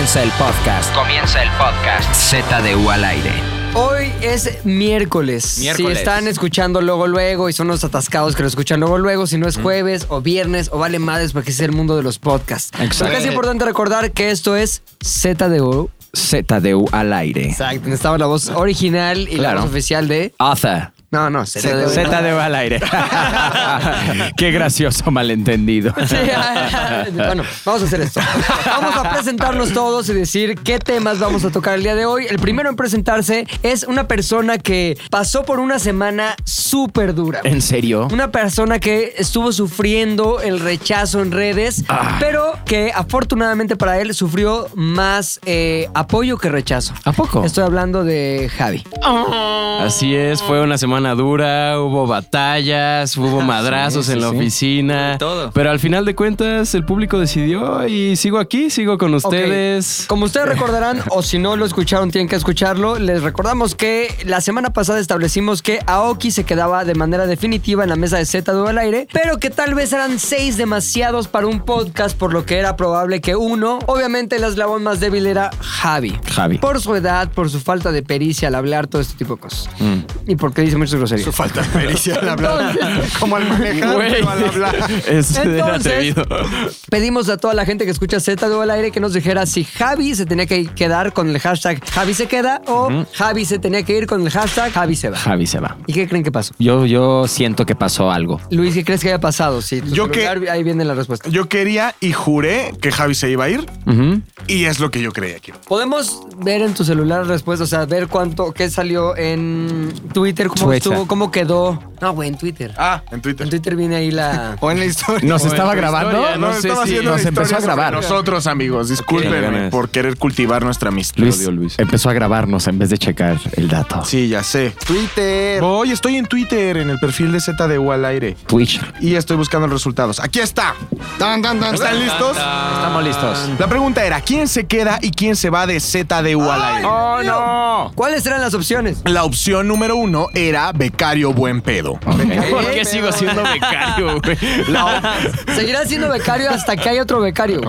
Comienza el podcast. Z de U al aire. Hoy es miércoles. Si están escuchando luego y son los atascados que lo escuchan luego, si no es jueves o viernes o vale madres, porque es el mundo de los podcasts. Exacto. Es importante recordar que esto es Z de U al aire. Exacto, necesitaba la voz original y claro, la voz oficial de Arthur. No, Z de U al aire. Qué gracioso malentendido. Sí, bueno, vamos a hacer esto. Vamos a presentarnos todos y decir qué temas vamos a tocar el día de hoy. El primero en presentarse es una persona que pasó por una semana súper dura. ¿En serio? Una persona que estuvo sufriendo el rechazo en redes, pero que afortunadamente para él sufrió más apoyo que rechazo. ¿A poco? Estoy hablando de Javi. Así es, fue una semana dura, hubo batallas, hubo madrazos en la oficina, todo. Pero al final de cuentas el público decidió y sigo aquí, sigo con ustedes. Okay. Como ustedes recordarán, o si no lo escucharon, tienen que escucharlo. Les recordamos que la semana pasada establecimos que Aoki se quedaba de manera definitiva en la mesa de Z de U al aire, pero que tal vez eran 6 demasiados para un podcast, por lo que era probable que uno, obviamente el eslabón más débil era Javi. Por su edad, por su falta de pericia al hablar, todo este tipo de cosas. Y porque dice muchas groserías. Su falta de pericia al hablar. Entonces, como al manejar, como al hablar. Entonces, pedimos a toda la gente que escucha Z de U al aire que nos dijera si Javi se tenía que quedar con el hashtag Javi se queda o Javi se tenía que ir con el hashtag Javi se va. ¿Y qué creen que pasó? Yo siento que pasó algo. Luis, ¿qué crees que haya pasado? Sí, ahí viene la respuesta. Yo quería y juré que Javi se iba a ir y es lo que yo creía aquí. ¿Podemos ver en tu celular respuestas? O sea, ver qué salió en Twitter, cómo quedó. No, güey, en Twitter. En Twitter viene ahí la... o en la historia. ¿Nos estaba grabando? Historia, no sé estaba si nos empezó a grabar. Nosotros, amigos, discúlpenme por querer cultivar nuestra amistad. Luis empezó a grabarnos en vez de checar el dato. Sí, ya sé. Twitter. Hoy estoy en Twitter, en el perfil de Z de U al aire. Twitch. Y estoy buscando los resultados. ¡Aquí está! ¡Tan! ¿Están listos? Estamos listos. La pregunta era, ¿quién se queda y quién se va de Z de U al aire? ¡Oh, no! ¿Cuáles eran las opciones? La opción número 1 era becario buen pedo. Okay. ¿Por qué sigo siendo becario, güey? Seguirá siendo becario hasta que haya otro becario.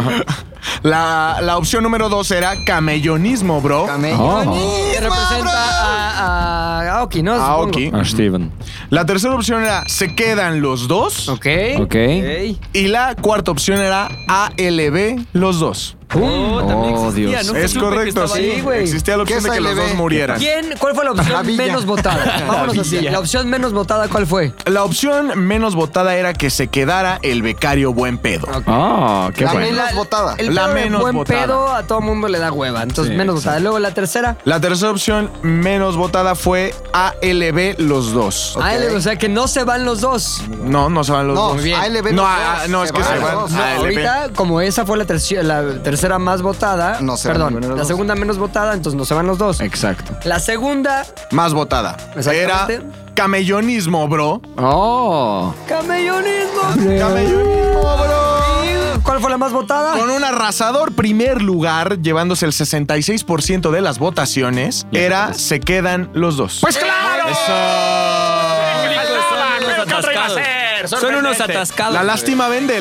La opción número 2 era camellonismo, bro. Que representa a Aoki, ¿no? Aoki. A Steven. La tercera opción era se quedan los dos. Okay. Y la cuarta opción era ALB los dos. También existía, Dios. Es correcto, sí, güey. Existía la opción de que los dos murieran. ¿Cuál fue la opción menos votada? Vámonos así. La opción menos votada, ¿cuál fue? La opción menos votada era que se quedara el becario buen pedo. Qué bueno. La menos votada. Pedo a todo mundo le da hueva, entonces menos votada. Luego la tercera. La tercera opción menos votada fue ALB los dos. ALB, o sea que no se van los dos. No se van los dos. ALB no. No, es que se van. Ahorita, como esa fue la tercera más votada, la segunda menos votada, entonces no se van los dos. Exacto. La segunda más votada era camellonismo, bro. Camellonismo, bro. ¿Cuál fue la más votada? Con un arrasador primer lugar, llevándose el 66% de las votaciones, era se quedan los dos. ¡Pues claro! ¡Eso! Son unos atascados. La lástima vende.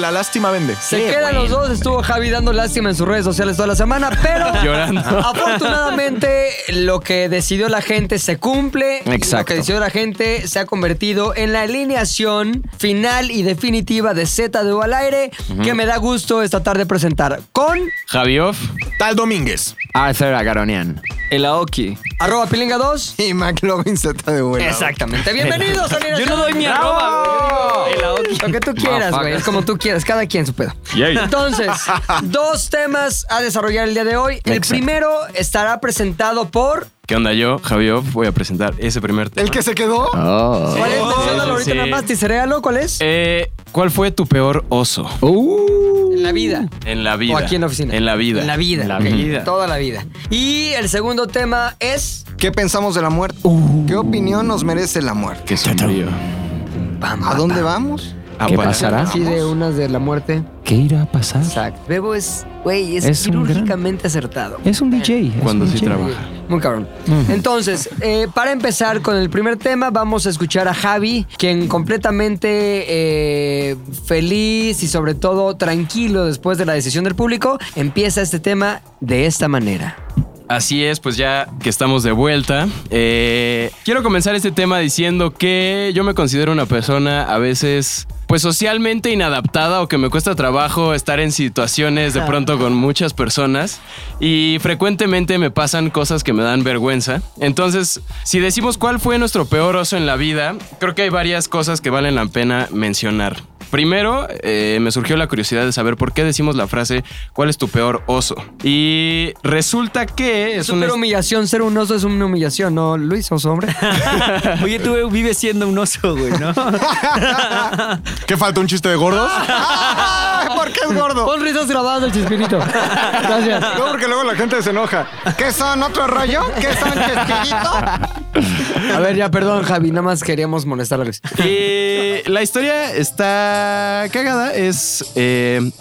Se quedan los dos. Estuvo Javi dando lástima en sus redes sociales toda la semana, pero llorando. Afortunadamente, lo que decidió la gente se cumple. Exacto. Lo que decidió la gente se ha convertido en la alineación final y definitiva de Z de U al aire, que me da gusto esta tarde presentar con Javi Off, Tal Domínguez, Arthur Agaronian, el Aoki, @pilinga2 y McLovin Z de U. Exactamente. Bienvenidos a la alineación. Yo no doy mi arroba. Lo que tú quieras, güey. Es como tú quieras. Cada quien su pedo. Yeah. Entonces, 2 temas a desarrollar el día de hoy. El primero estará presentado por... ¿Qué onda yo, Javier? Voy a presentar ese primer tema. ¿El que se quedó? ¿Cuál es? Ahorita nada más, ticeréalo. ¿Cuál es? ¿Cuál fue tu peor oso? ¿En la vida? En la vida. ¿O aquí en la oficina? En la vida. En la vida. Toda la vida. Y el segundo tema es... ¿Qué pensamos de la muerte? ¿Qué opinión nos merece la muerte? ¿Qué sombrío? ¿A dónde vamos? ¿Qué pasará? Sí, de unas de la muerte. ¿Qué irá a pasar? Exacto. Bebo es quirúrgicamente acertado. Es un DJ. Cuando sí trabaja. Muy cabrón. Entonces, para empezar con el primer tema, vamos a escuchar a Javi, quien completamente feliz y sobre todo tranquilo después de la decisión del público, empieza este tema de esta manera. Así es, pues ya que estamos de vuelta, quiero comenzar este tema diciendo que yo me considero una persona a veces pues socialmente inadaptada o que me cuesta trabajo estar en situaciones de pronto con muchas personas y frecuentemente me pasan cosas que me dan vergüenza. Entonces, si decimos cuál fue nuestro peor oso en la vida, creo que hay varias cosas que valen la pena mencionar. Primero, me surgió la curiosidad de saber por qué decimos la frase ¿cuál es tu peor oso? Y resulta que es una humillación. Ser un oso es una humillación, ¿no, Luis? Oso, hombre. Oye, tú vives siendo un oso, güey, ¿no? ¿Qué falta? ¿Un chiste de gordos? ¿Por qué es gordo? Pon risas grabadas del Chespirito. Gracias. No, porque luego la gente se enoja. ¿Qué son? ¿Otro rollo? ¿Qué son, Chespirito? A ver, ya, perdón, Javi. Nada más queríamos molestar a Luis. La historia está cagada. Es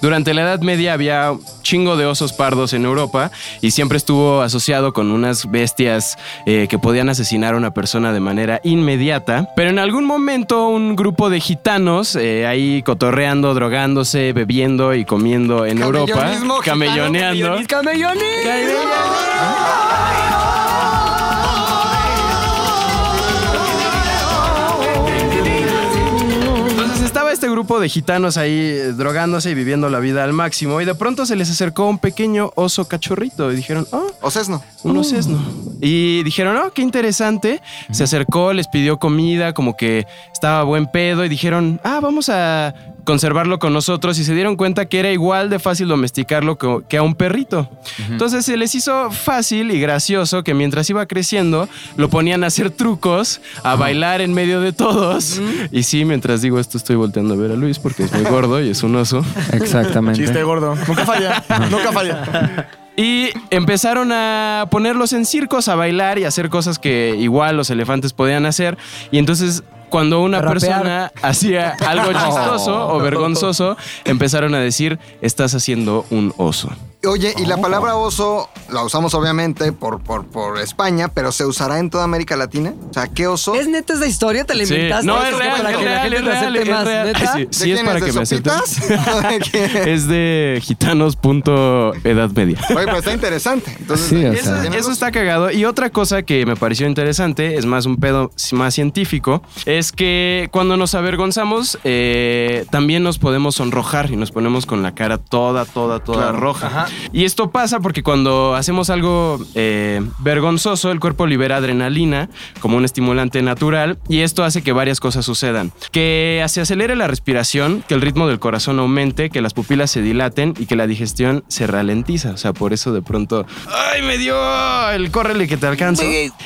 durante la Edad Media había chingo de osos pardos en Europa y siempre estuvo asociado con unas bestias que podían asesinar a una persona de manera inmediata, pero en algún momento un grupo de gitanos ahí cotorreando, drogándose, bebiendo y comiendo en Europa, camelloneando. Este grupo de gitanos ahí drogándose y viviendo la vida al máximo, y de pronto se les acercó un pequeño oso cachorrito y dijeron, osesno. Un osesno. Y dijeron, qué interesante. Se acercó, les pidió comida, como que estaba buen pedo, y dijeron, vamos a conservarlo con nosotros, y se dieron cuenta que era igual de fácil domesticarlo que a un perrito. Entonces se les hizo fácil y gracioso que mientras iba creciendo lo ponían a hacer trucos, a bailar en medio de todos. Y sí, mientras digo esto estoy volteando a ver a Luis porque es muy gordo y es un oso. Exactamente. Chiste gordo. Nunca falla. Nunca falla. Y empezaron a ponerlos en circos a bailar y a hacer cosas que igual los elefantes podían hacer. Y entonces, cuando una persona hacía algo chistoso o vergonzoso, empezaron a decir, estás haciendo un oso. Oye, y la palabra oso la usamos obviamente por España, pero ¿se usará en toda América Latina? O sea, ¿qué oso? ¿Es neta esa historia? ¿Te la inventaste? Sí. No, es real, para que la gente te acepte más. ¿Neta? Sí, sí, es para que me aceptes. Es de gitanos.edadmedia. Oye, pero está interesante. Entonces, sí, eso está cagado. Y otra cosa que me pareció interesante, es más un pedo más científico, es que cuando nos avergonzamos, también nos podemos sonrojar y nos ponemos con la cara toda claro, roja. Ajá. Y esto pasa porque cuando hacemos algo vergonzoso, el cuerpo libera adrenalina como un estimulante natural, y esto hace que varias cosas sucedan. Que se acelere la respiración, que el ritmo del corazón aumente, que las pupilas se dilaten y que la digestión se ralentiza. O sea, por eso de pronto, ¡ay, me dio el córrele que te alcanzo!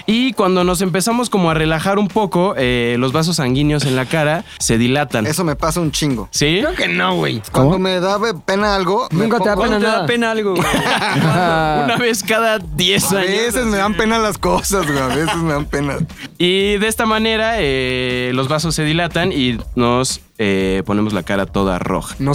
Y cuando nos empezamos como a relajar un poco, los vasos sanguíneos en la cara se dilatan. Eso me pasa un chingo. ¿Sí? Creo que no, güey. Cuando me da pena algo... Nunca te da pena nada. Algo. Una vez cada 10 años. A veces me dan pena las cosas, güey. A veces me dan pena. Y de esta manera los vasos se dilatan y nos ponemos la cara toda roja. La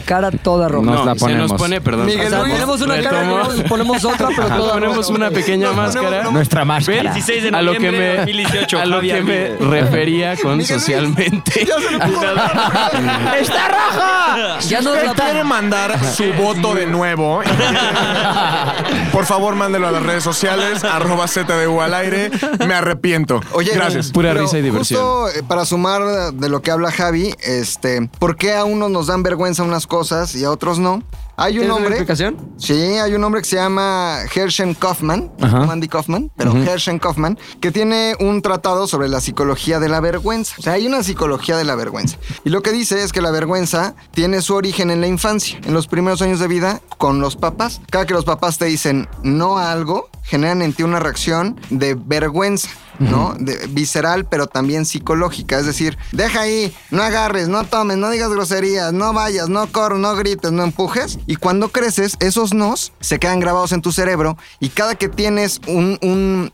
cara toda roja. Nos la ponemos. Miguel, o sea, ponemos una cara, nos ponemos otra, pero toda ponemos roja, una pequeña máscara. Nuestra máscara. 16 de noviembre de 2018. A lo que me refería con Miguel, socialmente. Ya se lo puso. ¡Está roja! Ya nos la puede mandar su voto de nuevo. Por favor, mándelo a las redes sociales, @ZDU al aire. Me arrepiento. Oye, gracias. Pura risa y diversión. Justo para sumar de lo que habla Javi, ¿por qué a unos nos dan vergüenza unas cosas y a otros no? Hay un hombre. ¿Explicación? Sí, hay un hombre que se llama Hershen Kaufman, no Andy Kaufman, pero Hershen Kaufman, que tiene un tratado sobre la psicología de la vergüenza. O sea, hay una psicología de la vergüenza. Y lo que dice es que la vergüenza tiene su origen en la infancia, en los primeros años de vida con los papás. Cada que los papás te dicen no a algo, generan en ti una reacción de vergüenza, ¿no? Visceral, pero también psicológica. Es decir, deja ahí, no agarres, no tomes, no digas groserías, no vayas, no corres, no grites, no empujes. Y cuando creces, esos nos se quedan grabados en tu cerebro, y cada que tienes un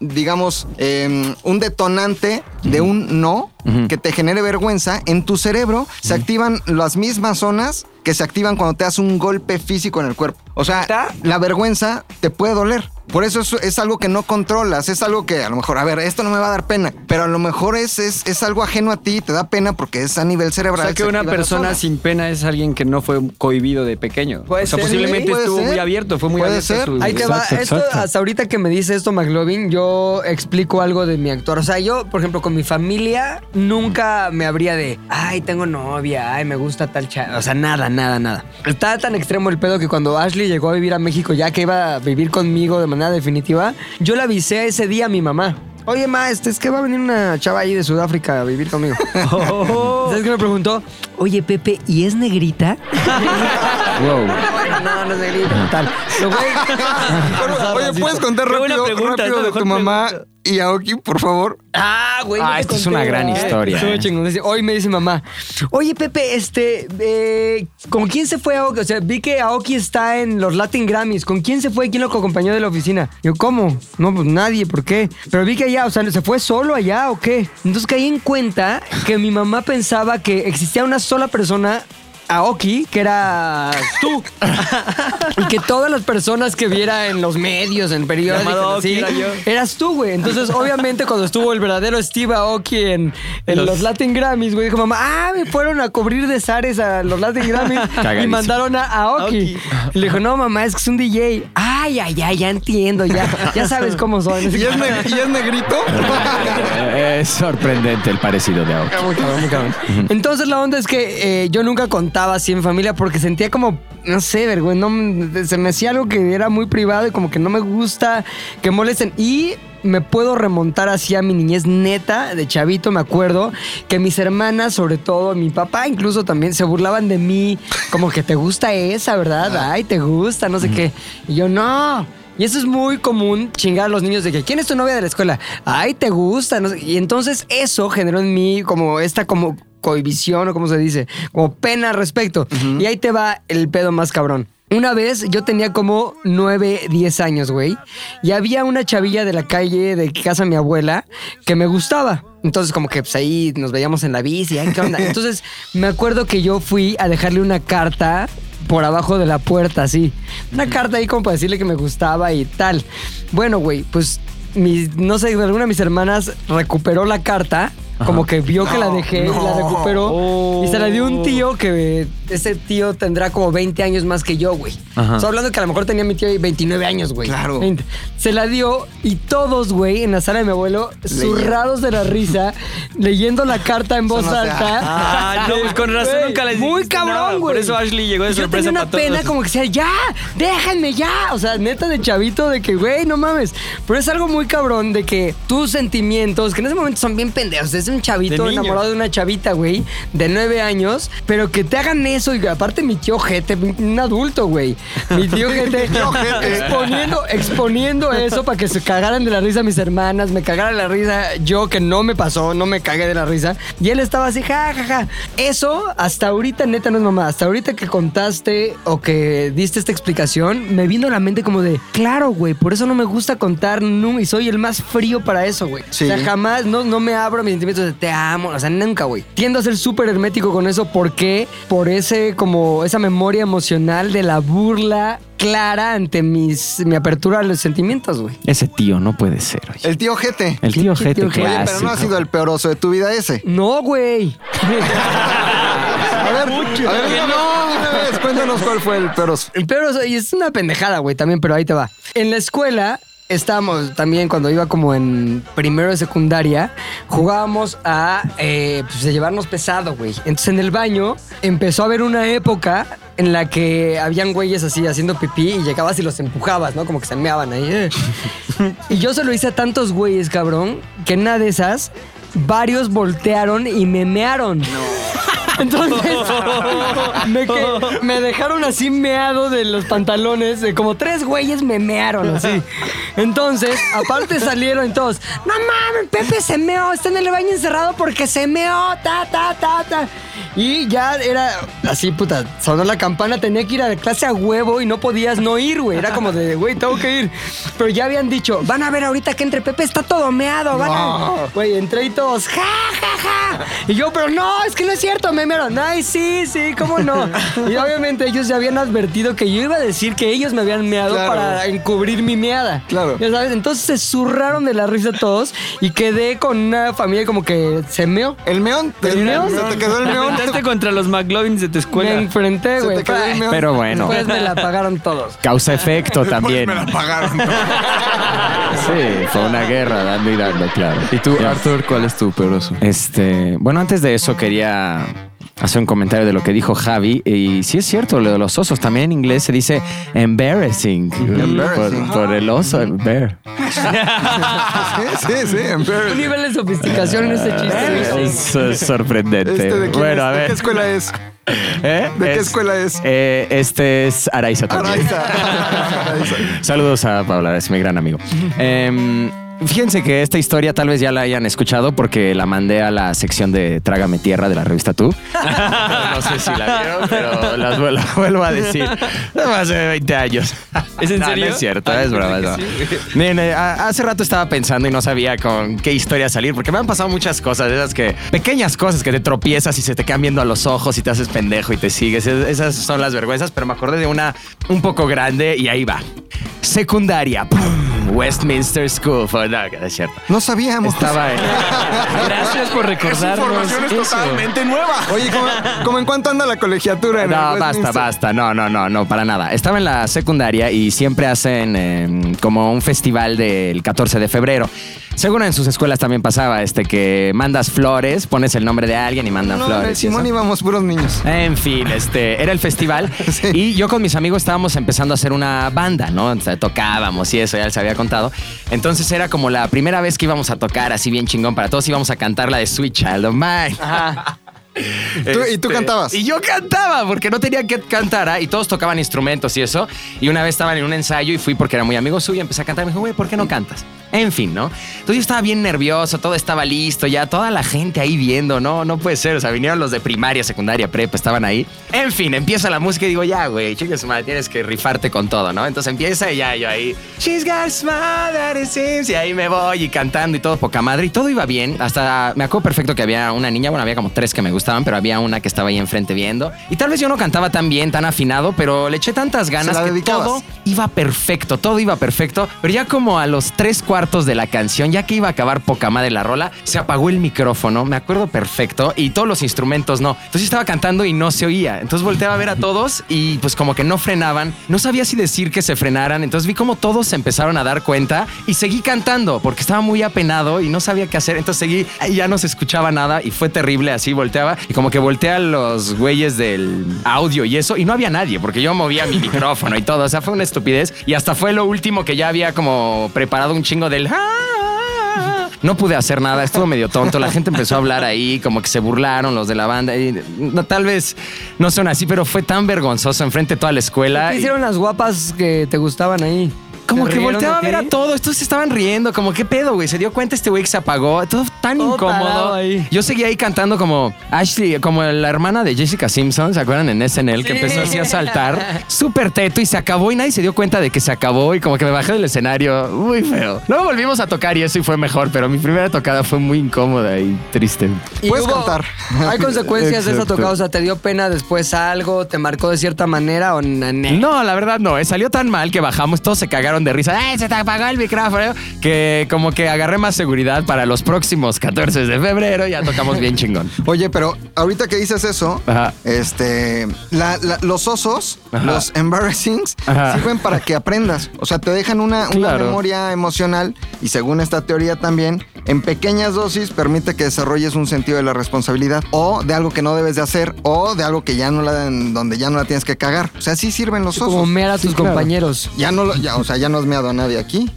detonante de un no que te genere vergüenza, en tu cerebro se activan las mismas zonas que se activan cuando te das un golpe físico en el cuerpo. O sea, la vergüenza te puede doler. Por eso es algo que no controlas, es algo que a lo mejor, a ver, esto no me va a dar pena, pero a lo mejor es algo ajeno a ti, te da pena porque es a nivel cerebral. O sea, que una persona sin pena es alguien que no fue cohibido de pequeño. O sea, posiblemente estuvo muy abierto, fue muy abierto. Ahí te va. Esto, hasta ahorita que me dice esto McLovin, yo explico algo de mi actuar. O sea, yo, por ejemplo, con mi familia nunca me habría de, ay, tengo novia, ay, me gusta tal O sea, nada. Estaba tan extremo el pedo que cuando Ashley llegó a vivir a México, ya que iba a vivir conmigo de manera definitiva, yo le avisé ese día a mi mamá. Oye, ma, es que va a venir una chava ahí de Sudáfrica a vivir conmigo. ¿Sabes qué me preguntó? Oye, Pepe, ¿y es negrita? Wow. No es negrita. Tal. Oye, ¿puedes contar rápido de tu mamá y Aoki, por favor? Ah, güey. Ah, esto es una gran historia. Hoy me dice mamá, oye, Pepe, ¿con quién se fue Aoki? O sea, vi que Aoki está en los Latin Grammys. ¿Con quién se fue? ¿Quién lo acompañó de la oficina? Yo, ¿cómo? No, pues nadie, ¿por qué? Pero vi que allá, o sea, ¿se fue solo allá o qué? Entonces caí en cuenta que mi mamá pensaba que existía una sola persona, Aoki, que era tú. Y que todas las personas que viera en los medios, en periódicos, ¿sí? Eras tú, güey. Entonces, obviamente, cuando estuvo el verdadero Steve Aoki en los Latin Grammys, güey, dijo mamá, me fueron a cubrir de Zares a los Latin Grammys y mandaron a Aoki. Y le dijo, no, mamá, es que es un DJ. Ya entiendo, ya sabes cómo son. ¿Y es negrito? Es sorprendente el parecido de Aoki. Muy cabrón. Entonces, la onda es que yo nunca contaba así en familia porque sentía como, no sé, vergüenza, se me hacía algo que era muy privado y como que no me gusta que molesten. Y me puedo remontar hacia mi niñez neta de chavito. Me acuerdo que mis hermanas, sobre todo mi papá incluso también, se burlaban de mí como que te gusta esa, ¿verdad? Ay, te gusta, no sé qué. Y yo, no. Y eso es muy común, chingar a los niños de que ¿quién es tu novia de la escuela? Ay, te gusta, no sé. Y entonces eso generó en mí como esta como cohibición o como se dice, como pena al respecto. Uh-huh. Y ahí te va el pedo más cabrón. Una vez yo tenía como 9, 10 años, güey, y había una chavilla de la calle de casa de mi abuela que me gustaba. Entonces como que pues ahí nos veíamos en la bici, ¿qué onda? Entonces me acuerdo que yo fui a dejarle una carta por abajo de la puerta, así. Una carta ahí como para decirle que me gustaba y tal. Bueno, güey, pues no sé, alguna de mis hermanas recuperó la carta. Como que vio que la dejé y la recuperó. Y se la dio un tío que ese tío tendrá como 20 años más que yo, güey. Estoy hablando que a lo mejor tenía mi tío 29 años, güey. Claro. 20. Se la dio y todos, güey, en la sala de mi abuelo, zurrados de la risa, leyendo la carta en voz alta. No, con razón nunca les dije. Muy cabrón, güey. Por eso Ashley llegó de sorpresa para todos. Yo tenía una pena como que decía, ya, déjenme ya. O sea, neta de chavito de que, güey, no mames. Pero es algo muy cabrón de que tus sentimientos, que en ese momento son bien pendejos, es un chavito enamorado de una chavita, güey, de 9 años, pero que te hagan eso. Y aparte mi tío Jete, un adulto, güey. Mi tío Jete exponiendo eso para que se cagaran de la risa mis hermanas, me cagaran la risa yo, que no me pasó, no me cagué de la risa. Y él estaba así, ja, ja, ja. Eso, hasta ahorita, neta, no es mamá. Hasta ahorita que contaste o que diste esta explicación, me vino a la mente como de, claro, güey, por eso no me gusta contar y soy el más frío para eso, güey. Sí. O sea, jamás, no me abro mis sentimientos de te amo, o sea, nunca, güey. Tiendo a ser súper hermético con eso, ¿por qué? Por esa memoria emocional de la burla clara ante mi apertura a los sentimientos, güey. Ese tío no puede ser, oye. El tío Jete. El tío Jete, oye, pero no ha sido el peor oso de tu vida ese. No, güey. A ver, no. Cuéntanos cuál fue el peor oso. El peor oso, y es una pendejada, güey, también, pero ahí te va. En la escuela estábamos también, cuando iba como en primero de secundaria, jugábamos a llevarnos pesado, güey. Entonces en el baño empezó a haber una época en la que habían güeyes así haciendo pipí y llegabas y los empujabas, ¿no? Como que se meaban ahí. Y yo se lo hice a tantos güeyes, cabrón, que en una de esas varios voltearon y me mearon. No. Entonces me dejaron así meado de los pantalones, de como 3 güeyes me mearon así. Entonces, aparte salieron todos, no mames, Pepe se meó, está en el baño encerrado porque se meó, ta. Y ya era así, puta, sonó la campana, tenía que ir a la clase a huevo y no podías no ir, güey. Era como de, güey, tengo que ir. Pero ya habían dicho, van a ver ahorita que entre Pepe, está todo meado, güey, entré y todos, ja, ja, ja. Y yo, pero no, es que no es cierto, me ahí mero. Ay, sí, sí, cómo no. Y obviamente ellos ya habían advertido que yo iba a decir que ellos me habían meado, claro, para encubrir mi meada. Claro. ¿Ya sabes? Entonces se zurraron de la risa todos y quedé con una familia como que se meó. ¿El meón? ¿El meón? ¿Se te quedó el meón? ¿Te enfrentaste contra los McLovins de tu escuela? Me enfrenté, güey. Pero bueno. Después me la pagaron todos. Causa efecto también. Después me la pagaron todos. Sí, fue una guerra dando y dando, claro. ¿Y tú, Arthur, cuál es tu peor oso? Bueno, antes de eso quería hacer un comentario de lo que dijo Javi. Y sí es cierto, lo de los osos. También en inglés se dice embarrassing. Embarrassing. Por el oso, bear. Sí, sí, sí, embarrassing. Un nivel de sofisticación en este chiste. Es sorprendente. Bueno, a ver. ¿Qué escuela es? ¿Eh? ¿De qué escuela es? Este es Araiza también. Araiza. Saludos a Paula, es mi gran amigo. Fíjense que esta historia tal vez ya la hayan escuchado porque la mandé a la sección de Trágame Tierra de la revista Tú. No sé si la vieron, pero la vuelvo a decir. Hace 20 años. ¿Es en serio? No es cierto, es broma. Sí. Miren, hace rato estaba pensando y no sabía con qué historia salir porque me han pasado muchas cosas, esas que pequeñas cosas que te tropiezas y se te quedan viendo a los ojos y te haces pendejo y te sigues. Esas son las vergüenzas, pero me acordé de una un poco grande y ahí va. Secundaria. Westminster School. No, es cierto. No sabíamos. Estaba ahí. Gracias por recordarnos. Información es totalmente nueva. Oye, ¿cómo en cuánto anda la colegiatura? En no, basta. No, para nada. Estaba en la secundaria y siempre hacen como un festival del 14 de febrero. Según en sus escuelas también pasaba que mandas flores, pones el nombre de alguien y mandan flores. No, Simón íbamos puros niños. En fin, era el festival. Sí. Y yo con mis amigos estábamos empezando a hacer una banda, ¿no? Tocábamos y eso, ya les había contado. Entonces era como la primera vez que íbamos a tocar así bien chingón para todos. Íbamos a cantar la de Sweet Child of Mine. Ajá. ¿Y tú cantabas? Y yo cantaba porque no tenía que cantar, ¿eh? Y todos tocaban instrumentos y eso. Y una vez estaban en un ensayo y fui porque era muy amigo suyo. Empecé a cantar y me dijo, güey, ¿por qué no cantas? En fin, ¿no? Entonces yo estaba bien nervioso, todo estaba listo ya, toda la gente ahí viendo, no puede ser, o sea, vinieron los de primaria, secundaria, prepa, estaban ahí. En fin, empieza la música y digo, ya, güey, chingue su madre, tienes que rifarte con todo, ¿no? Entonces empieza y ya yo ahí, she's got a smile that it seems, y ahí me voy y cantando y todo poca madre, y todo iba bien, hasta me acuerdo perfecto que había una niña, bueno, había como tres que me gustaban, pero había una que estaba ahí enfrente viendo, y tal vez yo no cantaba tan bien, tan afinado, pero le eché tantas ganas que todo iba perfecto, pero ya como a los 3/4 de la canción, ya que iba a acabar poca madre la rola, se apagó el micrófono, me acuerdo perfecto, y todos los instrumentos no. Entonces yo estaba cantando y no se oía. Entonces volteaba a ver a todos y pues como que no frenaban. No sabía si decir que se frenaran. Entonces vi como todos se empezaron a dar cuenta y seguí cantando porque estaba muy apenado y no sabía qué hacer. Entonces seguí y ya no se escuchaba nada y fue terrible. Así volteaba y como que volteé a los güeyes del audio y eso y no había nadie porque yo movía mi micrófono y todo. O sea, fue una estupidez y hasta fue lo último que ya había como preparado un chingo del no pude hacer nada, estuvo medio tonto, la gente empezó a hablar ahí, como que se burlaron los de la banda, y, no, tal vez no son así, pero fue tan vergonzoso enfrente de toda la escuela. ¿Qué hicieron las guapas que te gustaban ahí? Como que volteaba a ver a todos, todos se estaban riendo, como qué pedo, güey, se dio cuenta este güey que se apagó, todo tan incómodo. Yo seguía ahí cantando como Ashley, como la hermana de Jessica Simpson, ¿se acuerdan? En SNL, sí, que empezó así a saltar, súper teto y se acabó y nadie se dio cuenta de que se acabó y como que me bajé del escenario, muy feo. Luego volvimos a tocar y eso y fue mejor, pero mi primera tocada fue muy incómoda y triste. ¿Y puedes cantar? ¿Hay consecuencias de esa tocada? O sea, ¿te dio pena después algo? ¿Te marcó de cierta manera o no? La verdad no, salió tan mal que bajamos, todos se cagaron de risa, se te apagó el micrófono, que como que agarré más seguridad para los próximos 14 de febrero, ya tocamos bien chingón. Oye, pero ahorita que dices eso, ajá, los osos, ajá, los embarrassings, ajá, sirven para que aprendas, o sea, te dejan una memoria emocional y según esta teoría también, en pequeñas dosis permite que desarrolles un sentido de la responsabilidad o de algo que no debes de hacer o de algo que donde ya no la tienes que cagar. O sea, sí sirven los osos. Como mear a tus compañeros. Ya no has meado a nadie aquí.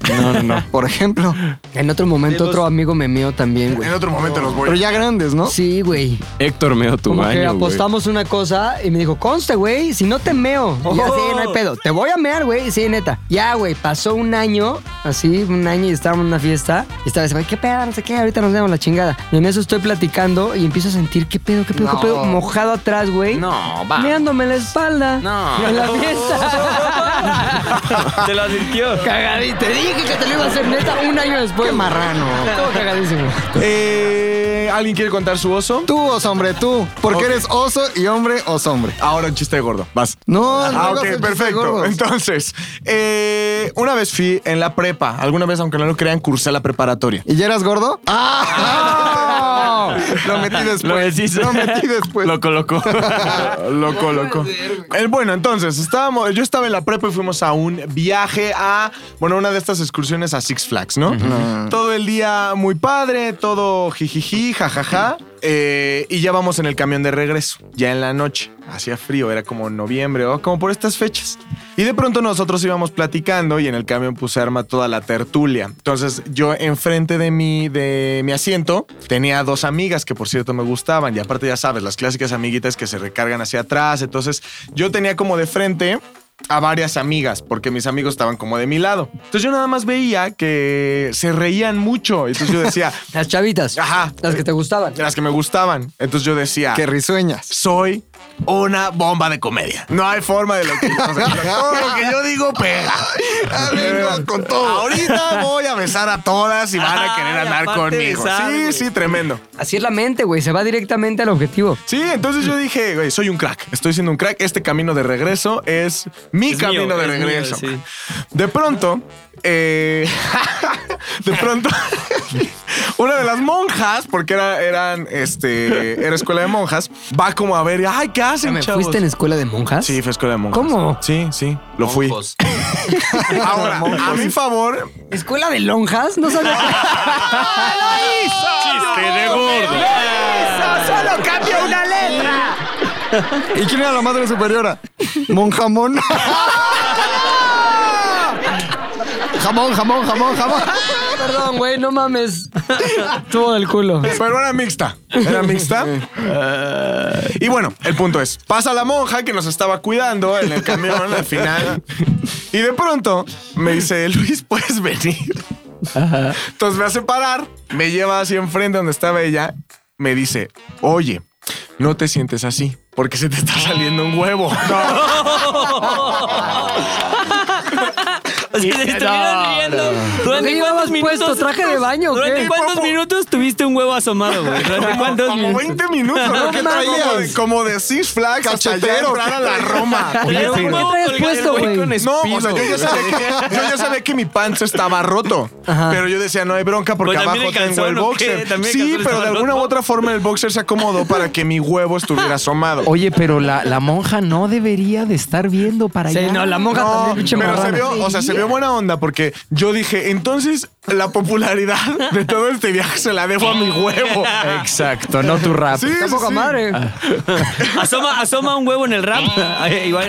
No. Por ejemplo. En otro momento otro amigo me meó también, güey. En otro momento los voy. Pero ya grandes, ¿no? Sí, güey. Héctor meó tu baño, güey. Apostamos una cosa y me dijo, conste, güey, si no te meo. Oh. Y así, no hay pedo. Te voy a mear, güey. Sí, neta. Ya, güey, pasó un año, y estaba en una fiesta. Y esta vez, güey, ¿qué pedo? chingada, no sé qué, ahorita nos vemos la chingada. Y en eso estoy platicando y empiezo a sentir qué pedo, mojado atrás, güey. No, va. Meándome la espalda. No. En la fiesta. Te lo advirtió. Cagadito. Te dije que te lo iba a hacer neta un año después. Qué marrano. Todo cagadísimo. ¿Alguien quiere contar su oso? Tú, oso, hombre, tú. Porque eres oso y hombre, oso, hombre. Ahora un chiste de gordo. Vas. No, perfecto. Entonces, una vez fui en la prepa. Alguna vez, aunque no lo crean, cursé la preparatoria. ¿Y ya eras gordo? ¡Ah! No. Lo metí después. Lo deshizo. Lo metí después. Lo colocó. Lo colocó. Bueno, entonces, yo estaba en la prepa y fuimos a un viaje a una de estas excursiones a Six Flags, ¿no? Uh-huh. Todo el día muy padre, todo jijiji, jajaja. Y ya vamos en el camión de regreso, ya en la noche. Hacía frío, era como noviembre o como por estas fechas. Y de pronto nosotros íbamos platicando y en el camión se arma toda la tertulia. Entonces yo enfrente de mi asiento tenía dos amigas que por cierto me gustaban. Y aparte ya sabes, las clásicas amiguitas que se recargan hacia atrás. Entonces yo tenía como de frente a varias amigas, porque mis amigos estaban como de mi lado. Entonces yo nada más veía que se reían mucho. Entonces yo decía... Las chavitas. Ajá. Las que te gustaban. Las que me gustaban. Entonces yo decía... Qué risueñas. Soy una bomba de comedia. No hay forma de lo que... Todo lo que yo digo pega. Amigos, con todo. Ahorita voy a besar a todas y van a querer andar conmigo. Sí, tremendo. Así es la mente, güey. Se va directamente al objetivo. Sí, entonces yo dije, güey, soy un crack. Estoy siendo un crack. Este camino de regreso es... Mi camino mío, de regreso. Mío, sí. De pronto, una de las monjas, porque era escuela de monjas, va como a ver, ay, ¿qué hacen, chavos? ¿Fuiste en escuela de monjas? Sí, fue escuela de monjas. ¿Cómo? Sí, lo fui. Ahora, a mi favor... ¿Escuela de lonjas? No sabía. ¡Lo hizo! ¡Chiste de gordo! ¡Lo hizo! ¡Solo cambia una letra! ¿Y quién era la madre superiora? Monjamón. Jamón. Perdón, güey, no mames. Tuvo del culo. Pero era mixta. Y bueno, el punto es, pasa la monja que nos estaba cuidando en el camión al final. Y de pronto me dice, Luis, ¿puedes venir? Ajá. Entonces me hace parar, me lleva hacia enfrente donde estaba ella, me dice, oye, no te sientes así, porque se te está saliendo un huevo. O sea, te estuvieron riendo. ¿Durante cuántos minutos? ¿Traje de baño? ¿Durante cuántos minutos tuviste un huevo asomado, güey? ¿Durante cuántos minutos? Como 20 minutos, ¿no? ¿Qué traías? Como de Six Flags hasta allá entrar a la Roma. ¿Qué traías puesto, güey? No, o sea, yo ya sabía que mi pants estaba roto. Ajá. Pero yo decía, no hay bronca porque abajo tengo el boxer. Sí, pero de alguna u otra forma el boxer se acomodó para que mi huevo estuviera asomado. Oye, pero la monja no debería de estar viendo para allá. Sí, no, la monja también, pinche marrana. O sea, se vio buena onda porque yo dije, entonces la popularidad de todo este viaje se la debo a mi huevo. Exacto, no tu rap. Sí, tampoco, madre. Asoma un huevo en el rap.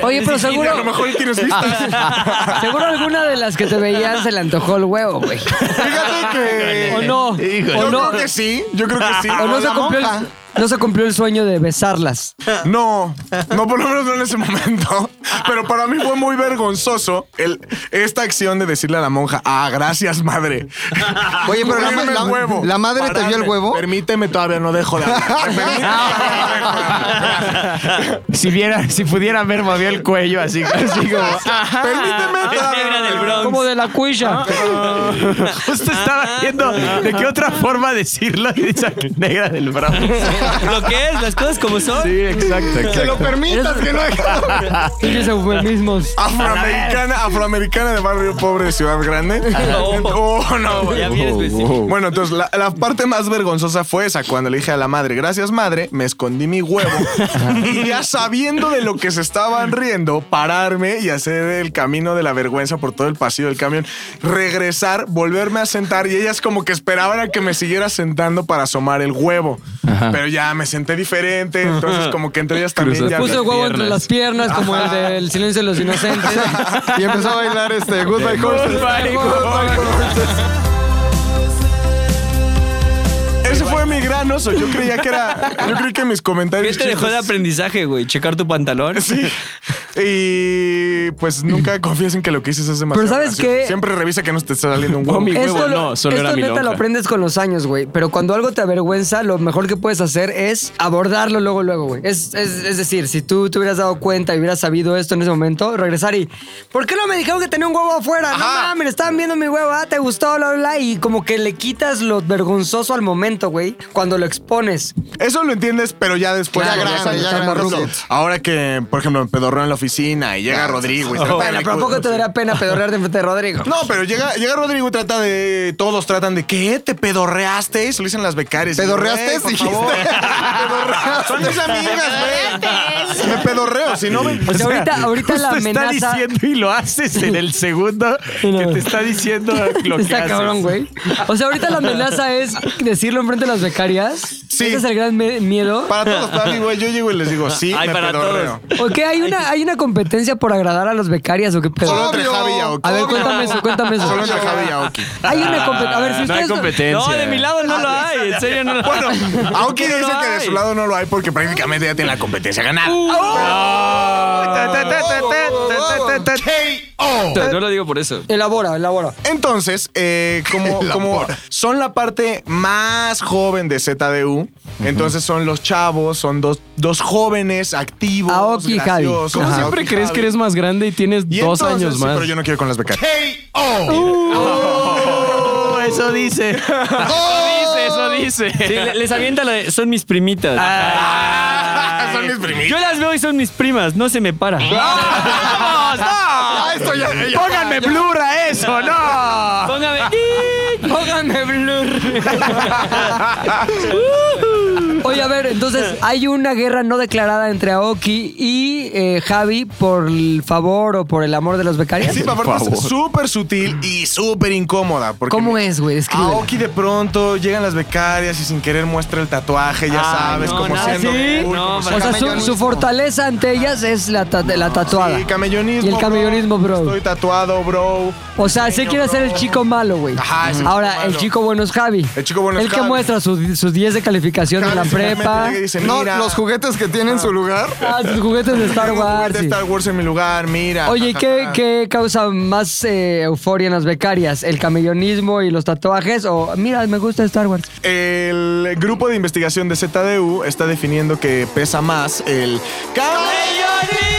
Oye, pero seguro... A lo mejor tienes vista. Seguro alguna de las que te veían se le antojó el huevo, güey. Fíjate que... O no. Yo creo que sí. O no se cumplió No se cumplió el sueño de besarlas. No, por lo menos no en ese momento. Pero para mí fue muy vergonzoso esta acción de decirle a la monja, gracias, madre. Oye, pero la madre parame, te vio el huevo. Permíteme, todavía no dejo de hablar. Si pudieran ver, me vio el cuello así como... Ajá. Permíteme. Como de la cuilla. Justo estaba viendo de qué otra forma decirlo. Y dice negra del Bronx. Lo que es, las cosas como son. Sí, exacto. Que lo permitas, que no hagas. Tienes eufemismos. Afroamericana de barrio pobre de ciudad grande. Oh, no. Ya vienes específico. Bueno, entonces la parte más vergonzosa fue esa, cuando le dije a la madre, gracias madre, me escondí mi huevo. Y ya sabiendo de lo que se estaban riendo, pararme y hacer el camino de la vergüenza por todo el pasillo del camión, regresar, volverme a sentar y ellas como que esperaban a que me siguiera sentando para asomar el huevo. Ajá. Pero ya me senté diferente, entonces como que entre ellas también ya... Puso el huevo entre las piernas, como el del Silencio de los Inocentes. Y empezó a bailar Goodbye Horses. Ese fue mi gran oso. Yo creí que mis comentarios... ¿Qué te dejó de aprendizaje, güey? ¿Checar tu pantalón? Sí. Y pues nunca confíes en que lo que dices es demasiado. Pero ¿sabes qué? Siempre revisa que no te está saliendo un huevo. Esto lo aprendes con los años, güey. Pero cuando algo te avergüenza, lo mejor que puedes hacer es abordarlo luego, güey. Es decir, si tú te hubieras dado cuenta y hubieras sabido esto en ese momento, regresar y... ¿Por qué no me dijeron que tenía un huevo afuera? Ajá. No mames, estaban viendo mi huevo. Ah, te gustó, bla, bla, bla. Y como que le quitas lo vergonzoso al momento, güey, cuando lo expones. Eso lo entiendes, pero ya después... Claro, ya grande. Ahora que, por ejemplo, me pedorreo en la oficina y llega Rodrigo y trata de... Bueno, pero tampoco te daría pena pedorrearte enfrente de Rodrigo. No, pero llega Rodrigo y trata de... Todos tratan de... ¿Qué? ¿Te pedorreaste? Y se lo dicen las becarias. ¿Pedorreaste? Por favor. Son mis amigas, güey. Me pedorreo, si no me... O sea, ahorita la amenaza... te está diciendo y lo haces en el segundo que te está diciendo lo que está cabrón, güey. O sea, ahorita la amenaza es decirlo enfrente de las becarias. Sí. Ese es el gran miedo. Para todos, para mí, güey. Yo llego y les digo, sí, me pedorreo. ¿O qué? ¿Hay una competencia por agradar a los becarias o qué pedo? Solo entre Javi y Aoki. A ver, cuéntame eso. Solo entre Javi y Aoki. Hay una competencia. A ver, si ustedes... No hay competencia. No, de mi lado no lo hay. En serio no lo hay. Bueno, Aoki dice que de su lado no lo hay porque prácticamente ya tiene la competencia ganada. No lo digo por eso. Elabora. Entonces, como son la parte más joven de Z de U, entonces son los chavos, son dos jóvenes activos, Aoki, graciosos. Como siempre Aoki, crees Javi, que eres más grande y tienes y dos entonces, años más. Pero yo no quiero con las becas. Eso dice. Eso dice. Sí, les avienta la de, son mis primitas. Son mis primitas. Yo las veo y son mis primas, no se me para. ¡No! Pónganme blur a eso, no. Pónganme blur. Oye, a ver, entonces hay una guerra no declarada entre Aoki y Javi por el favor o por el amor de los becarios. Sí, aparte es súper sutil y súper incómoda. ¿Cómo es, güey? Aoki de pronto llegan las becarias y sin querer muestra el tatuaje, ya sabes, como siendo... ¿Sí? O sea, su fortaleza ante ellas es la tatuada. Sí, camellonismo. Y el camellonismo, bro. Estoy tatuado, bro. O sea, sí quiere ser el chico malo, güey. Ajá, ahora, el chico bueno es Javi. El chico bueno es Javi. El que muestra sus 10 de calificación en la prepa. Dice, no, los juguetes que tiene en su lugar. Sus juguetes de Star Wars. De Star Wars en mi lugar, mira. Oye, ¿qué causa más euforia en las becarias? ¿El camellonismo y los tatuajes? O, mira, me gusta Star Wars. El grupo de investigación de ZDU está definiendo que pesa más el camellonismo.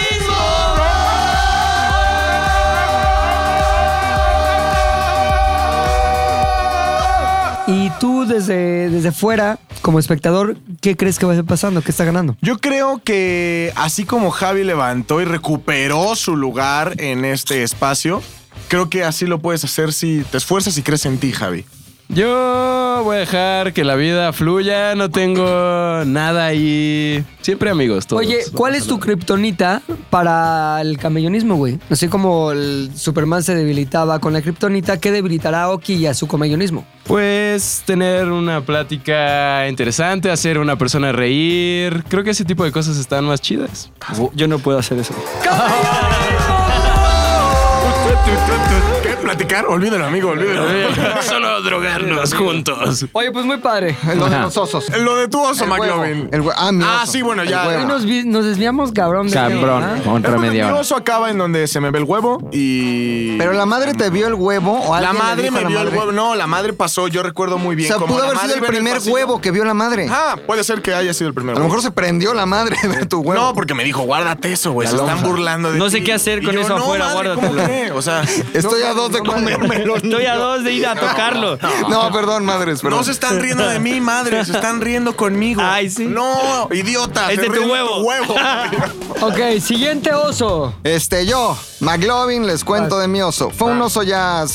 Y tú desde fuera, como espectador, ¿qué crees que va a estar pasando? ¿Qué está ganando? Yo creo que así como Javi levantó y recuperó su lugar en este espacio, creo que así lo puedes hacer si te esfuerzas y crees en ti, Javi. Yo voy a dejar que la vida fluya, no tengo nada ahí. Siempre amigos todos. Oye, ¿cuál es tu kriptonita para el camellonismo, güey? Así como el Superman se debilitaba con la kriptonita, ¿qué debilitará a Aoki y a su camellonismo? Pues tener una plática interesante, hacer una persona reír. Creo que ese tipo de cosas están más chidas. Yo no puedo hacer eso. ¿Qué platicar? Olvídalo, amigo. Solo drogarnos juntos. Oye, pues muy padre. Lo de los osos. Lo de tu oso, McLovin. Sí, bueno, ya. Nos desviamos, cabrón. Contra media hora. Mi oso acaba en donde se me ve el huevo y... ¿Pero la madre te vio el huevo? ¿O la madre me vio el huevo? No, la madre pasó, yo recuerdo muy bien. O sea, pudo haber sido el primer huevo que vio la madre. Ah, puede ser que haya sido el primer huevo. A lo mejor se prendió la madre de ver tu huevo. No, porque me dijo, guárdate eso, güey. Se están burlando de ti. No sé qué hacer con eso afuera, guárdatelo. O sea, estoy a dos de comérmelo. Estoy a dos de ir a tocarlo. No, perdón, madres. No se están riendo de mí, madres. Se están riendo conmigo. Ay, sí. No, idiota. Es de tu huevo. Ok, siguiente oso. Yo, McLovin, les cuento de mi oso. Fue un oso ya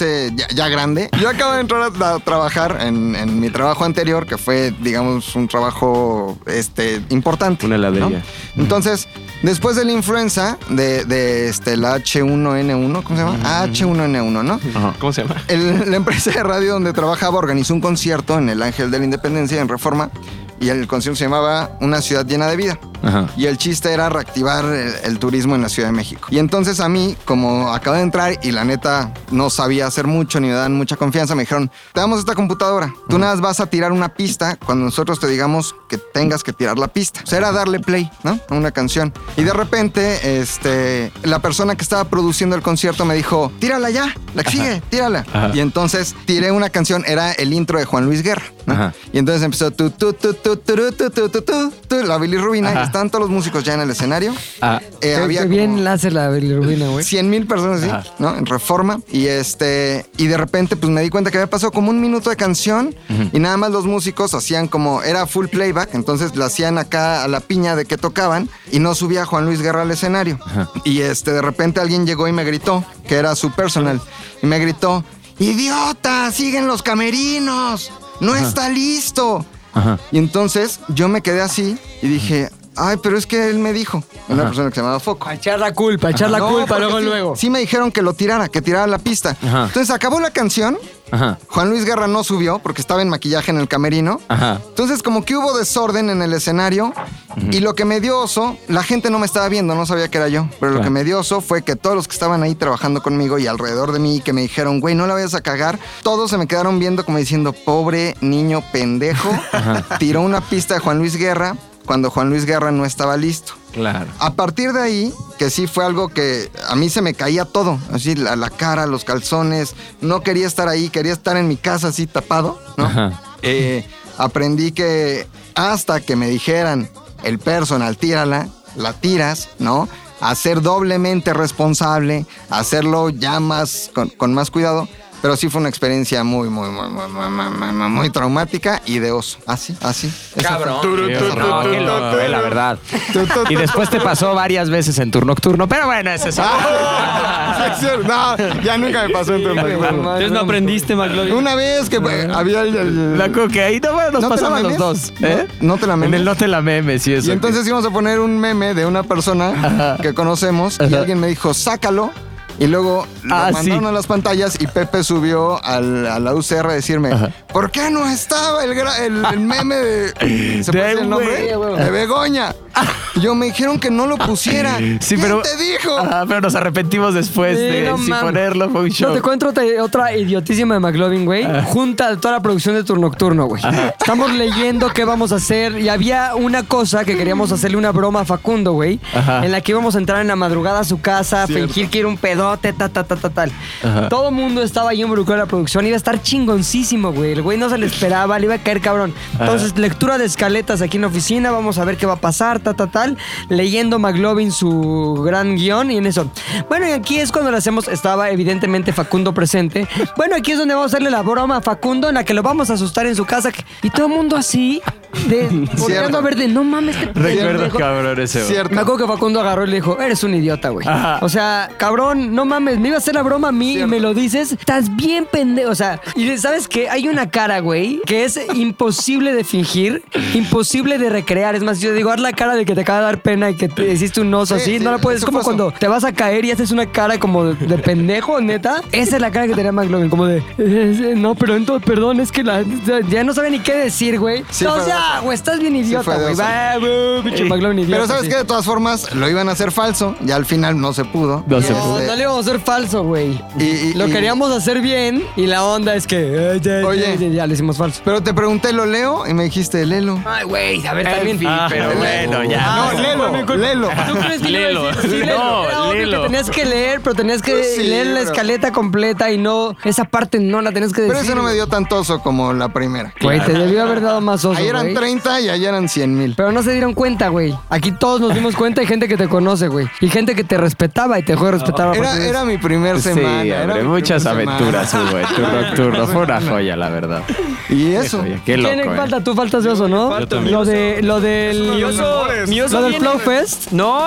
grande. Yo acabo de entrar a trabajar en mi trabajo anterior, que fue, digamos, un trabajo importante. Una heladería. ¿No? Entonces, después de la influenza de la H1N1, ¿cómo se llama? H1N1, ¿no? Ajá. ¿Cómo se llama? La empresa de radio donde trabajaba organizó un concierto en el Ángel de la Independencia, en Reforma, y el concierto se llamaba Una ciudad llena de vida. Ajá. Y el chiste era reactivar el turismo en la Ciudad de México. Y entonces a mí, como acabo de entrar y la neta no sabía hacer mucho ni me dan mucha confianza, me dijeron, te damos esta computadora. Tú nada más vas a tirar una pista cuando nosotros te digamos que tengas que tirar la pista. O sea, era darle play, ¿no? A una canción. Y de repente, la persona que estaba produciendo el concierto me dijo, tírala ya, la que sigue, tírala. Ajá. Y entonces tiré una canción, era el intro de Juan Luis Guerra, ¿no? Ajá. Y entonces empezó tu, tu, tu, tu, tu, tu, tu, tu, tu, tu, tu, la bilirrubina. Ajá. Estaban todos los músicos ya en el escenario. Ah, había que bien láser la bilirrubina, güey. 100,000 personas, sí, ¿no? En Reforma. Y de repente, pues me di cuenta que había pasado como un minuto de canción y nada más los músicos hacían como, era full playback, entonces la hacían acá a la piña de que tocaban y no subía a Juan Luis Guerra al escenario. Ajá. Y de repente alguien llegó y me gritó, que era su personal, y me gritó, ¡idiota! ¡Siguen los camerinos! ¡No está listo! Ajá. Y entonces yo me quedé así y dije, ay, pero es que él me dijo, una persona que se llamaba Foco. A echar la culpa, luego, luego. Sí me dijeron que lo tirara, que tirara la pista. Ajá. Entonces acabó la canción. Ajá. Juan Luis Guerra no subió porque estaba en maquillaje en el camerino. Ajá. Entonces como que hubo desorden en el escenario. Ajá. Y lo que me dio oso, la gente no me estaba viendo, no sabía que era yo, pero claro, lo que me dio oso fue que todos los que estaban ahí trabajando conmigo y alrededor de mí, que me dijeron, güey, no la vayas a cagar, todos se me quedaron viendo como diciendo, pobre niño pendejo. Ajá. Tiró una pista de Juan Luis Guerra cuando Juan Luis Guerra no estaba listo. Claro. A partir de ahí, que sí fue algo que a mí se me caía todo, así la cara, los calzones, no quería estar ahí, quería estar en mi casa así tapado, ¿no? Ajá. Aprendí que hasta que me dijeran, el personal, tírala, la tiras, ¿no? A ser doblemente responsable, hacerlo ya más, con más cuidado. Pero sí fue una experiencia muy, muy, muy, muy, muy, muy traumática y de oso. Así. Cabrón. No, qué loco, la verdad. Y después te pasó varias veces en turno nocturno. Pero bueno, ese es eso. No, ya nunca me pasó en turno nocturno. Entonces no aprendiste, McLovin. Una vez que había la cocaína, bueno, nos pasaban los dos. No te la memes. En el no te la memes, sí, eso. Y entonces íbamos a poner un meme de una persona que conocemos y alguien me dijo, sácalo. Y luego lo mandaron a las pantallas y Pepe subió a la UCR a decirme, ¿por qué no estaba el meme de... ¿Se puede decir el nombre? De Begoña. Yo me dijeron que no lo pusiera. Sí, pero, ¿quién te dijo? Pero nos arrepentimos después de si ponerlo, fue un show. No, te cuento otra idiotísima de McLovin, güey. Junta toda la producción de Turno Nocturno, güey. Estamos leyendo qué vamos a hacer. Y había una cosa que queríamos hacerle una broma a Facundo, güey. En la que íbamos a entrar en la madrugada a su casa, fingir que era un pedote, tal. Ajá. Todo mundo estaba ahí involucrado en la producción. Iba a estar chingoncísimo, güey. El güey no se le esperaba, le iba a caer cabrón. Entonces, lectura de escaletas aquí en la oficina. Vamos a ver qué va a pasar, tal, leyendo McLovin su gran guión y en eso. Bueno, y aquí es cuando lo hacemos, estaba evidentemente Facundo presente. Bueno, aquí es donde vamos a hacerle la broma a Facundo en la que lo vamos a asustar en su casa. Y todo el mundo así, volteando a ver no mames. Recuerdo, cabrón, ese. Cierto. Me acuerdo que Facundo agarró y le dijo, eres un idiota, güey. O sea, cabrón, no mames, me iba a hacer la broma a mí. Cierto. Y me lo dices, estás bien pendejo. O sea, y sabes que hay una cara, güey, que es imposible de fingir, imposible de recrear. Es más, yo digo, haz la cara de que te acaba de dar pena y que te hiciste un oso así, no la puedes. Es como cuando te vas a caer y haces una cara como de pendejo, neta. Esa es la cara que tenía McLovin, como de no, pero entonces, perdón, es que ya no sabe ni qué decir, güey. Sí, entonces ya, güey, estás bien idiota, güey. McLovin idiota. Pero sabes que de todas formas lo iban a hacer falso, ya al final no se pudo. No le íbamos a hacer falso, güey. Lo queríamos hacer bien y la onda es que ya le hicimos falso. Pero te pregunté, ¿lo leo? Y me dijiste, léelo. Ay, güey, a ver, está bien. Pero bueno, ya. No, léelo. ¿Tú crees que léelo? Sí, no, léelo. Que tenías que leer, pero tenías que leer la escaleta completa y no, esa parte no la tenías que decir. Pero eso no me dio tanto oso como la primera. Güey, te debió haber dado más oso. Ahí eran 30 y allá eran 100,000. Pero no se dieron cuenta, güey. Aquí todos nos dimos cuenta y gente que te conoce, güey. Y gente que te respetaba y te dejó de respetar. Era mi primer semana. Sí, hombre, muchas aventuras, güey. Turno, fue una joya, la verdad. Y eso. Qué loco. ¿Quién falta? Tú faltas de oso, ¿no? Lo del oso. Mi oso, ¿lo del Flow Fest? No.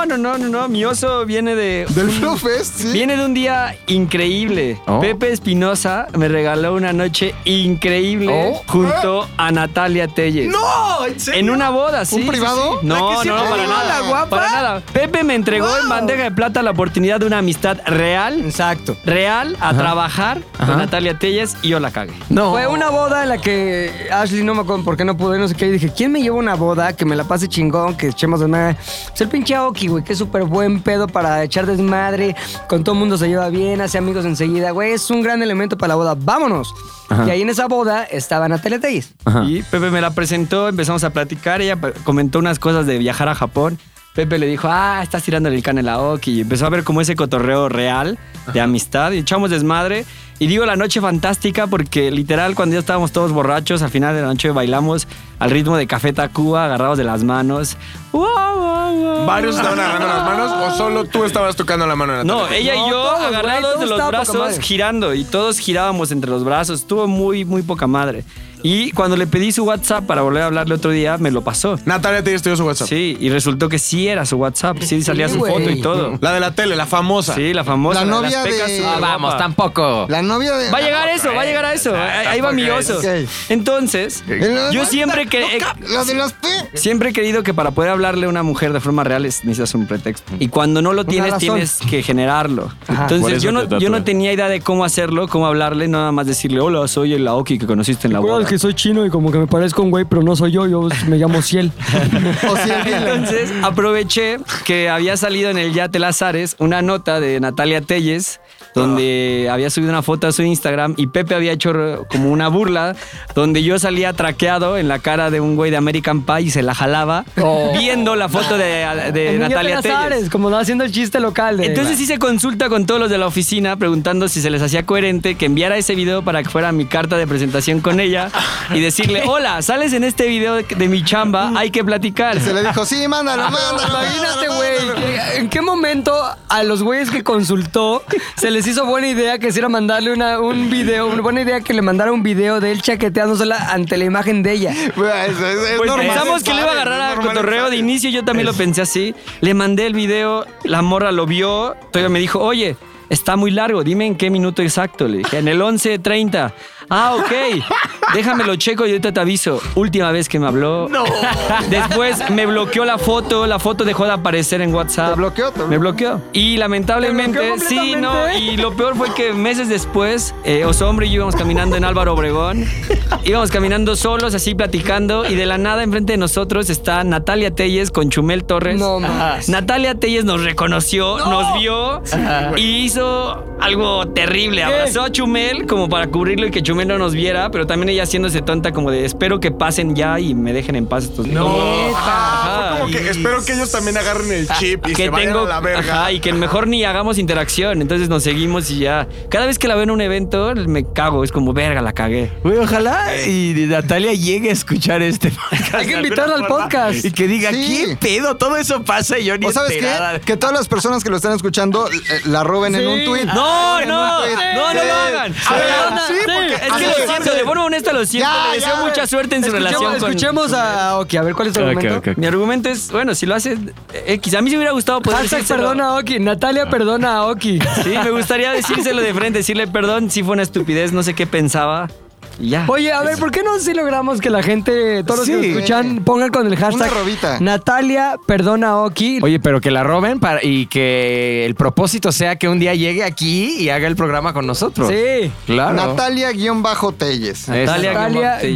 Mi oso viene de... ¿Del Flow Fest? Sí. Viene de un día increíble. Oh. Pepe Espinosa me regaló una noche increíble junto a Natalia Téllez. ¡No! ¡No! ¿En serio? En una boda, sí. ¿Un privado? Sí. No, no, para nada. Guapa? Para nada. Pepe me entregó en bandeja de plata la oportunidad de una amistad real. Exacto. Real a trabajar con Natalia Téllez y yo la cagué. No. Fue una boda en la que Ashley, no me acuerdo por qué no pude, no sé qué. Y dije, ¿quién me lleva una boda que me la pase chingón, que echemos desmadre? Es el pinche Aoki, güey, que es súper buen pedo para echar desmadre. Con todo el mundo se lleva bien, hace amigos enseguida, güey. Es un gran elemento para la boda. ¡Vámonos! Ajá. Y ahí en esa boda estaba Natalia Téllez. Y Pepe me la presentó, empezamos a platicar. Ella comentó unas cosas de viajar a Japón. Pepe le dijo, estás tirándole el can a Aoki. Y empezó a ver como ese cotorreo real de amistad. Y echamos desmadre. Y digo la noche fantástica porque literal cuando ya estábamos todos borrachos, al final de la noche bailamos al ritmo de Café Tacuba, agarrados de las manos. ¿Varios estaban agarrando las manos o solo tú estabas tocando la mano de Natalia? No, ella y yo todos, agarrados de los brazos girando y todos girábamos entre los brazos. Estuvo muy, muy poca madre. Y cuando le pedí su WhatsApp para volver a hablarle otro día, me lo pasó. Natalia te dio su WhatsApp. Sí, y resultó que sí era su WhatsApp. Sí, salía su foto y todo. La de la tele, la famosa. Sí, la famosa. La novia de... No, vamos, tampoco. La novia de... Va a llegar eso, va a llegar a eso. Ahí va mi oso. Entonces, yo siempre que... La de las P. Siempre he querido que para poder hablarle a una mujer de forma real necesitas un pretexto. Y cuando no lo tienes, tienes que generarlo. Entonces, yo no tenía idea de cómo hacerlo, cómo hablarle, nada más decirle, hola, soy el Aoki que conociste en la boda. Que soy chino y como que me parezco un güey, pero no soy yo, me llamo Ciel. Entonces aproveché que había salido en el Yate Lazares una nota de Natalia Téllez donde había subido una foto a su Instagram y Pepe había hecho como una burla donde yo salía traqueado en la cara de un güey de American Pie y se la jalaba viendo la foto de Natalia Téllez. Como haciendo el chiste local. Entonces hice consulta con todos los de la oficina preguntando si se les hacía coherente que enviara ese video para que fuera mi carta de presentación con ella y decirle, hola, sales en este video de mi chamba, hay que platicar. Se le dijo, sí, mándalo. Imagínate, güey, ¿en qué momento a los güeyes que consultó se les hizo buena idea que quisiera mandarle un video, una buena idea que le mandara un video de él chaqueteándosela ante la imagen de ella? Pues normal, pensamos que le iba a agarrar a cotorreo de inicio, yo también lo pensé así. Le mandé el video, la morra lo vio, todavía me dijo, oye, está muy largo, dime en qué minuto exacto. Le dije, en el 11:30. Ok. Déjamelo checo y ahorita te aviso. Última vez que me habló. No. Después me bloqueó la foto. La foto dejó de aparecer en WhatsApp. ¿Te bloqueó? Me bloqueó. Y lamentablemente... ¿Te bloqueó completamente? Sí, no. Y lo peor fue que meses después, Osombre y yo íbamos caminando en Álvaro Obregón. Íbamos caminando solos, así, platicando. Y de la nada, enfrente de nosotros, está Natalia Téllez con Chumel Torres. No, más. Natalia Téllez nos reconoció, nos vio y hizo algo terrible. Abrazó a Chumel como para cubrirlo y que Chumel no nos viera, pero también ella haciéndose tonta como de espero que pasen ya y me dejen en paz estos niños. Como que espero que ellos también agarren el chip y que se vayan a la verga. Y que mejor ni hagamos interacción. Entonces nos seguimos y ya. Cada vez que la veo en un evento me cago. Es como, verga, la cagué. Güey, ojalá y Natalia llegue a escuchar este podcast. Hay que invitarla al podcast. Y que diga, ¿qué pedo? Todo eso pasa y yo ni esperada. ¿Sabes qué? Que todas las personas que lo están escuchando la roben en un tuit. No lo hagan. Es que lo siento, de forma honesta lo siento. Le deseo mucha suerte en su relación. Escuchemos a Aoki, a ver cuál es el argumento. Mi argumento es, bueno, si lo hace X. A mí se me hubiera gustado poder decírselo. Perdona a Aoki, Natalia perdona a Aoki. Sí, me gustaría decírselo de frente, decirle perdón, sí fue una estupidez, no sé qué pensaba. Ya. Oye, a ver, ¿por qué no si logramos que la gente, todos los que nos escuchan, pongan con el hashtag Natalia perdona Aoki? Oye, pero que la roben y que el propósito sea que un día llegue aquí y haga el programa con nosotros. Sí, claro. Natalia-Téllez. Natalia-Téllez.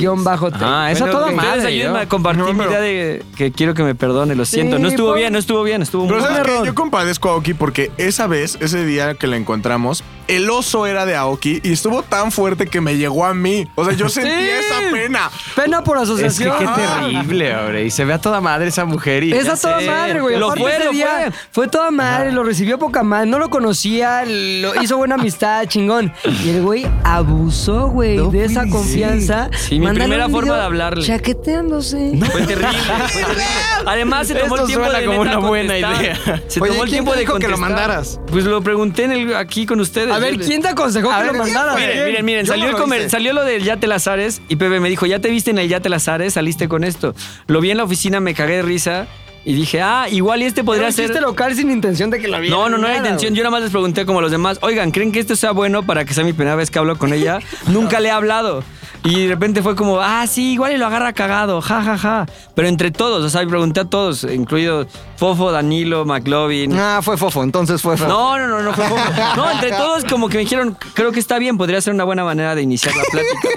Eso todo más. Ayúdenme a compartir mi idea de que quiero que me perdone, lo siento. No estuvo bien, estuvo muy mal. Yo compadezco a Aoki porque esa vez, ese día que la encontramos, el oso era de Aoki y estuvo tan fuerte que me llegó a mí. O sea, yo sentí esa pena. Pena por asociación. Es que qué terrible, hombre. Y se ve a toda madre esa mujer. Y es a toda madre, güey. Fue toda madre, lo recibió poca madre. No lo conocía, lo hizo buena amistad, chingón. Y el güey abusó, güey, de esa confianza. Sí, mi primera forma de hablarle. Chaqueteándose. Fue terrible. Además, se tomó el tiempo de como una buena idea. Se tomó el tiempo de que lo mandaras. Pues lo pregunté aquí con ustedes. A ver, ¿quién te aconsejó que lo mandaras? Miren, salió lo del Yate Lazares y Pepe me dijo, ya te viste en el Yate Lazares, saliste con esto. Lo vi en la oficina, me cagué de risa Y dije, ah, igual y este podría ser... local sin intención de que la vieran. No era intención. Yo nada más les pregunté como los demás, oigan, ¿creen que esto sea bueno para que sea mi primera vez que hablo con ella? Nunca le he hablado. Y de repente fue como, ah, sí, igual y lo agarra cagado, ja, ja, ja. Pero entre todos, o sea, pregunté a todos, incluido Fofo, Danilo, McLovin. Ah, fue Fofo, entonces fue Fofo. No fue Fofo. No, entre todos como que me dijeron, creo que está bien, podría ser una buena manera de iniciar la plática.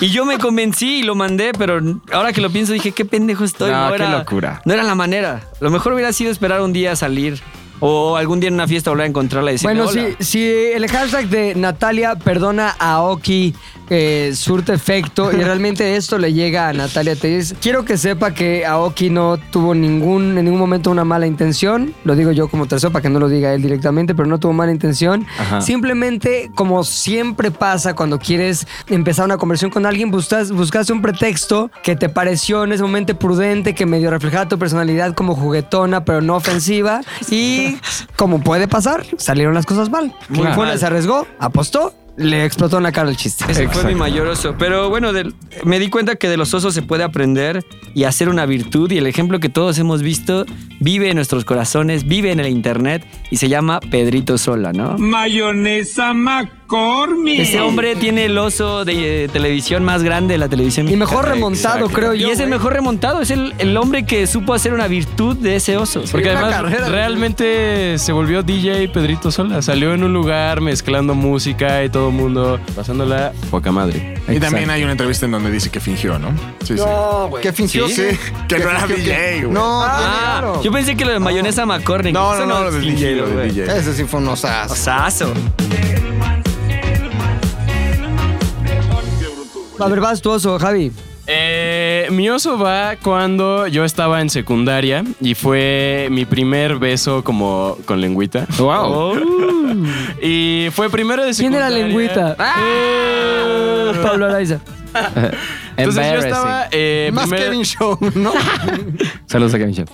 Y yo me convencí y lo mandé, pero ahora que lo pienso dije, qué pendejo estoy. No, qué locura. No era la manera. Lo mejor hubiera sido esperar un día a salir. O algún día en una fiesta volver a encontrarla y decirle hola. Bueno, si el hashtag de Natalia perdona a Aoki surte efecto y realmente esto le llega a Natalia Téllez, quiero que sepa que Aoki no tuvo en ningún momento una mala intención. Lo digo yo como tercero para que no lo diga él directamente, pero no tuvo mala intención. Ajá. Simplemente, como siempre pasa cuando quieres empezar una conversación con alguien, buscaste un pretexto que te pareció en ese momento prudente, que medio reflejaba tu personalidad como juguetona, pero no ofensiva. Y como puede pasar, salieron las cosas mal. Muy fuerte, se arriesgó, apostó, le explotó en la cara el chiste. Ese fue mi mayor oso. Pero bueno, me di cuenta que de los osos se puede aprender y hacer una virtud. Y el ejemplo que todos hemos visto vive en nuestros corazones, vive en el internet y se llama Pedrito Sola, ¿no? Mayonesa McCormick. Ese hombre tiene el oso de televisión más grande de la televisión. Y mejor remontado, creo yo. Y es el mejor remontado. Es el hombre que supo hacer una virtud de ese oso. Porque además realmente se volvió DJ Pedrito Sola. Salió en un lugar mezclando música y todo el mundo pasándola poca madre. Exacto. Y también hay una entrevista en donde dice que fingió, ¿no? Sí, no, güey. Sí. ¿Que fingió? Sí. Que no era DJ, güey. No, claro. Yo pensé que lo de mayonesa McCormick. No, lo del DJ, güey. Ese sí fue un osazo. Osazo. A ver, vas tu oso, Javi. Mi oso va cuando yo estaba en secundaria y fue mi primer beso como con lengüita. ¡Wow! Y fue primero de secundaria. ¿Quién era lengüita? Pablo Araiza. Entonces yo estaba... más Kevin Show, ¿no? Saludos a Kevin Show.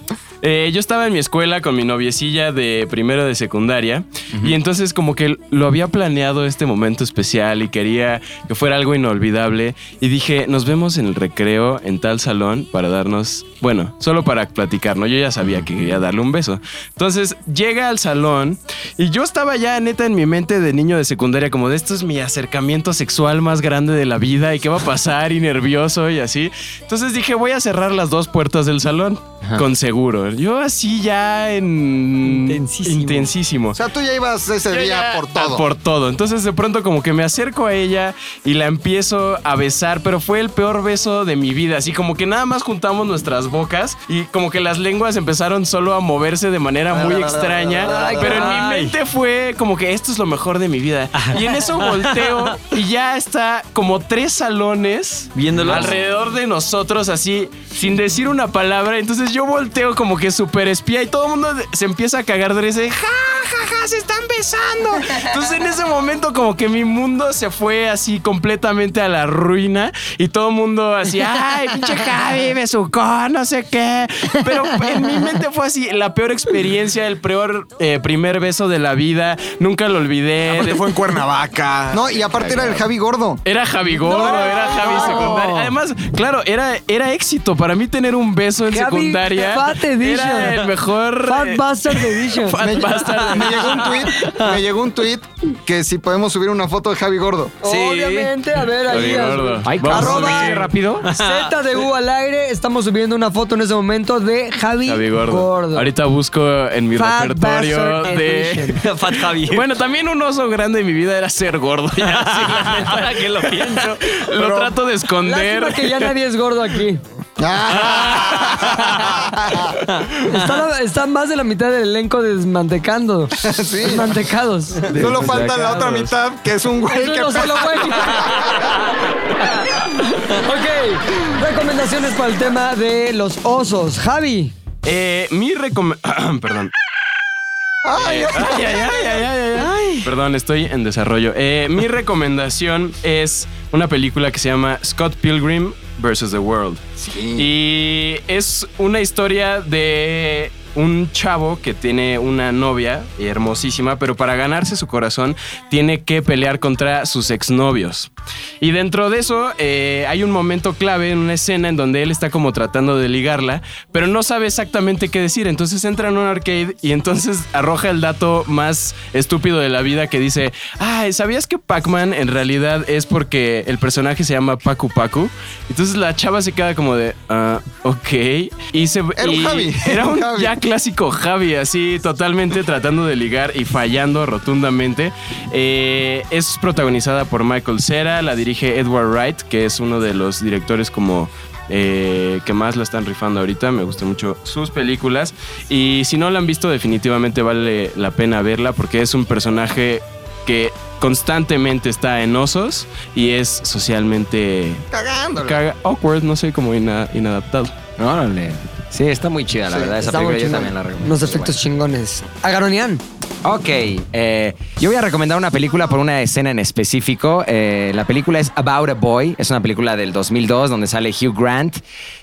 Yo estaba en mi escuela con mi noviecilla de primero de secundaria. Uh-huh. Y entonces como que lo había planeado este momento especial y quería que fuera algo inolvidable. Y dije, nos vemos en el recreo en tal salón para darnos... Bueno, solo para platicar, ¿no? Yo ya sabía que quería darle un beso. Entonces llega al salón y yo estaba ya neta en mi mente de niño de secundaria como de esto es mi acercamiento sexual más grande de la vida y qué va a pasar y nervioso y así. Entonces dije, voy a cerrar las dos puertas del salón. Ajá. Con seguro. Yo así ya intensísimo. O sea, tú ya ibas ese día por todo. Por todo. Entonces de pronto como que me acerco a ella y la empiezo a besar, pero fue el peor beso de mi vida. Así como que nada más juntamos nuestras bocas y como que las lenguas empezaron solo a moverse de manera muy extraña. Pero en mi mente fue como que esto es lo mejor de mi vida. Y en eso volteo y ya está como 3 salones viéndolos alrededor de nosotros así, sin decir una palabra. Entonces yo volteo como que súper espía y todo el mundo se empieza a cagar de ese ¡ja, ja, ja! ¡Se están besando! Entonces en ese momento como que mi mundo se fue así completamente a la ruina y todo el mundo así ¡ay, pinche Javi, besucó, no sé qué! Pero en mi mente fue así la peor experiencia, el peor primer beso de la vida, nunca lo olvidé. Aparte fue en Cuernavaca. No, y aparte era el Javi gordo. Era Javi gordo, era Javi secundario. Además, claro, era éxito para mí tener un beso en secundaria. Fat Edition. Era el mejor... Fat Bastard Edition. Me llegó un tweet que si podemos subir una foto de Javi gordo. Sí. Obviamente, a ver, ahí. @rápido. Z de U al aire. Estamos subiendo una foto en ese momento de Javi gordo. Ahorita busco en mi Fat repertorio de... Fat Javi. Bueno, también un oso grande de mi vida era ser gordo. Ya, sí, ahora que lo pienso, lo trato de esconder. Lástima que ya nadie es gordo aquí. Está más de la mitad del elenco desmantecando. Sí. Desmantecados. Solo falta la otra mitad, que es un güey que... Ok, recomendaciones para el tema de los osos. Javi. Mi recomendación... Perdón. Perdón, estoy en desarrollo. Mi recomendación es una película que se llama Scott Pilgrim vs. The World. Sí. Y es una historia de un chavo que tiene una novia hermosísima, pero para ganarse su corazón tiene que pelear contra sus exnovios. Y dentro de eso hay un momento clave en una escena en donde él está como tratando de ligarla, pero no sabe exactamente qué decir. Entonces entra en un arcade y entonces arroja el dato más estúpido de la vida que dice: ah, ¿sabías que Pac-Man en realidad es porque el personaje se llama Pacu Pacu? Entonces la chava se queda como de ok. Y era un Javi. Ya clásico Javi, así totalmente tratando de ligar y fallando rotundamente. Es protagonizada por Michael Cera, la dirige Edward Wright, que es uno de los directores como que más la están rifando ahorita. Me gustan mucho sus películas y si no la han visto definitivamente vale la pena verla, porque es un personaje que constantemente está en osos y es socialmente cagándola, awkward, no sé, como inadaptado. Órale. Sí, está muy chida, la verdad. Esa película yo también la recomiendo. Unos efectos chingones. Agaronian. Ok. Yo voy a recomendar una película por una escena en específico. La película es About a Boy. Es una película del 2002 donde sale Hugh Grant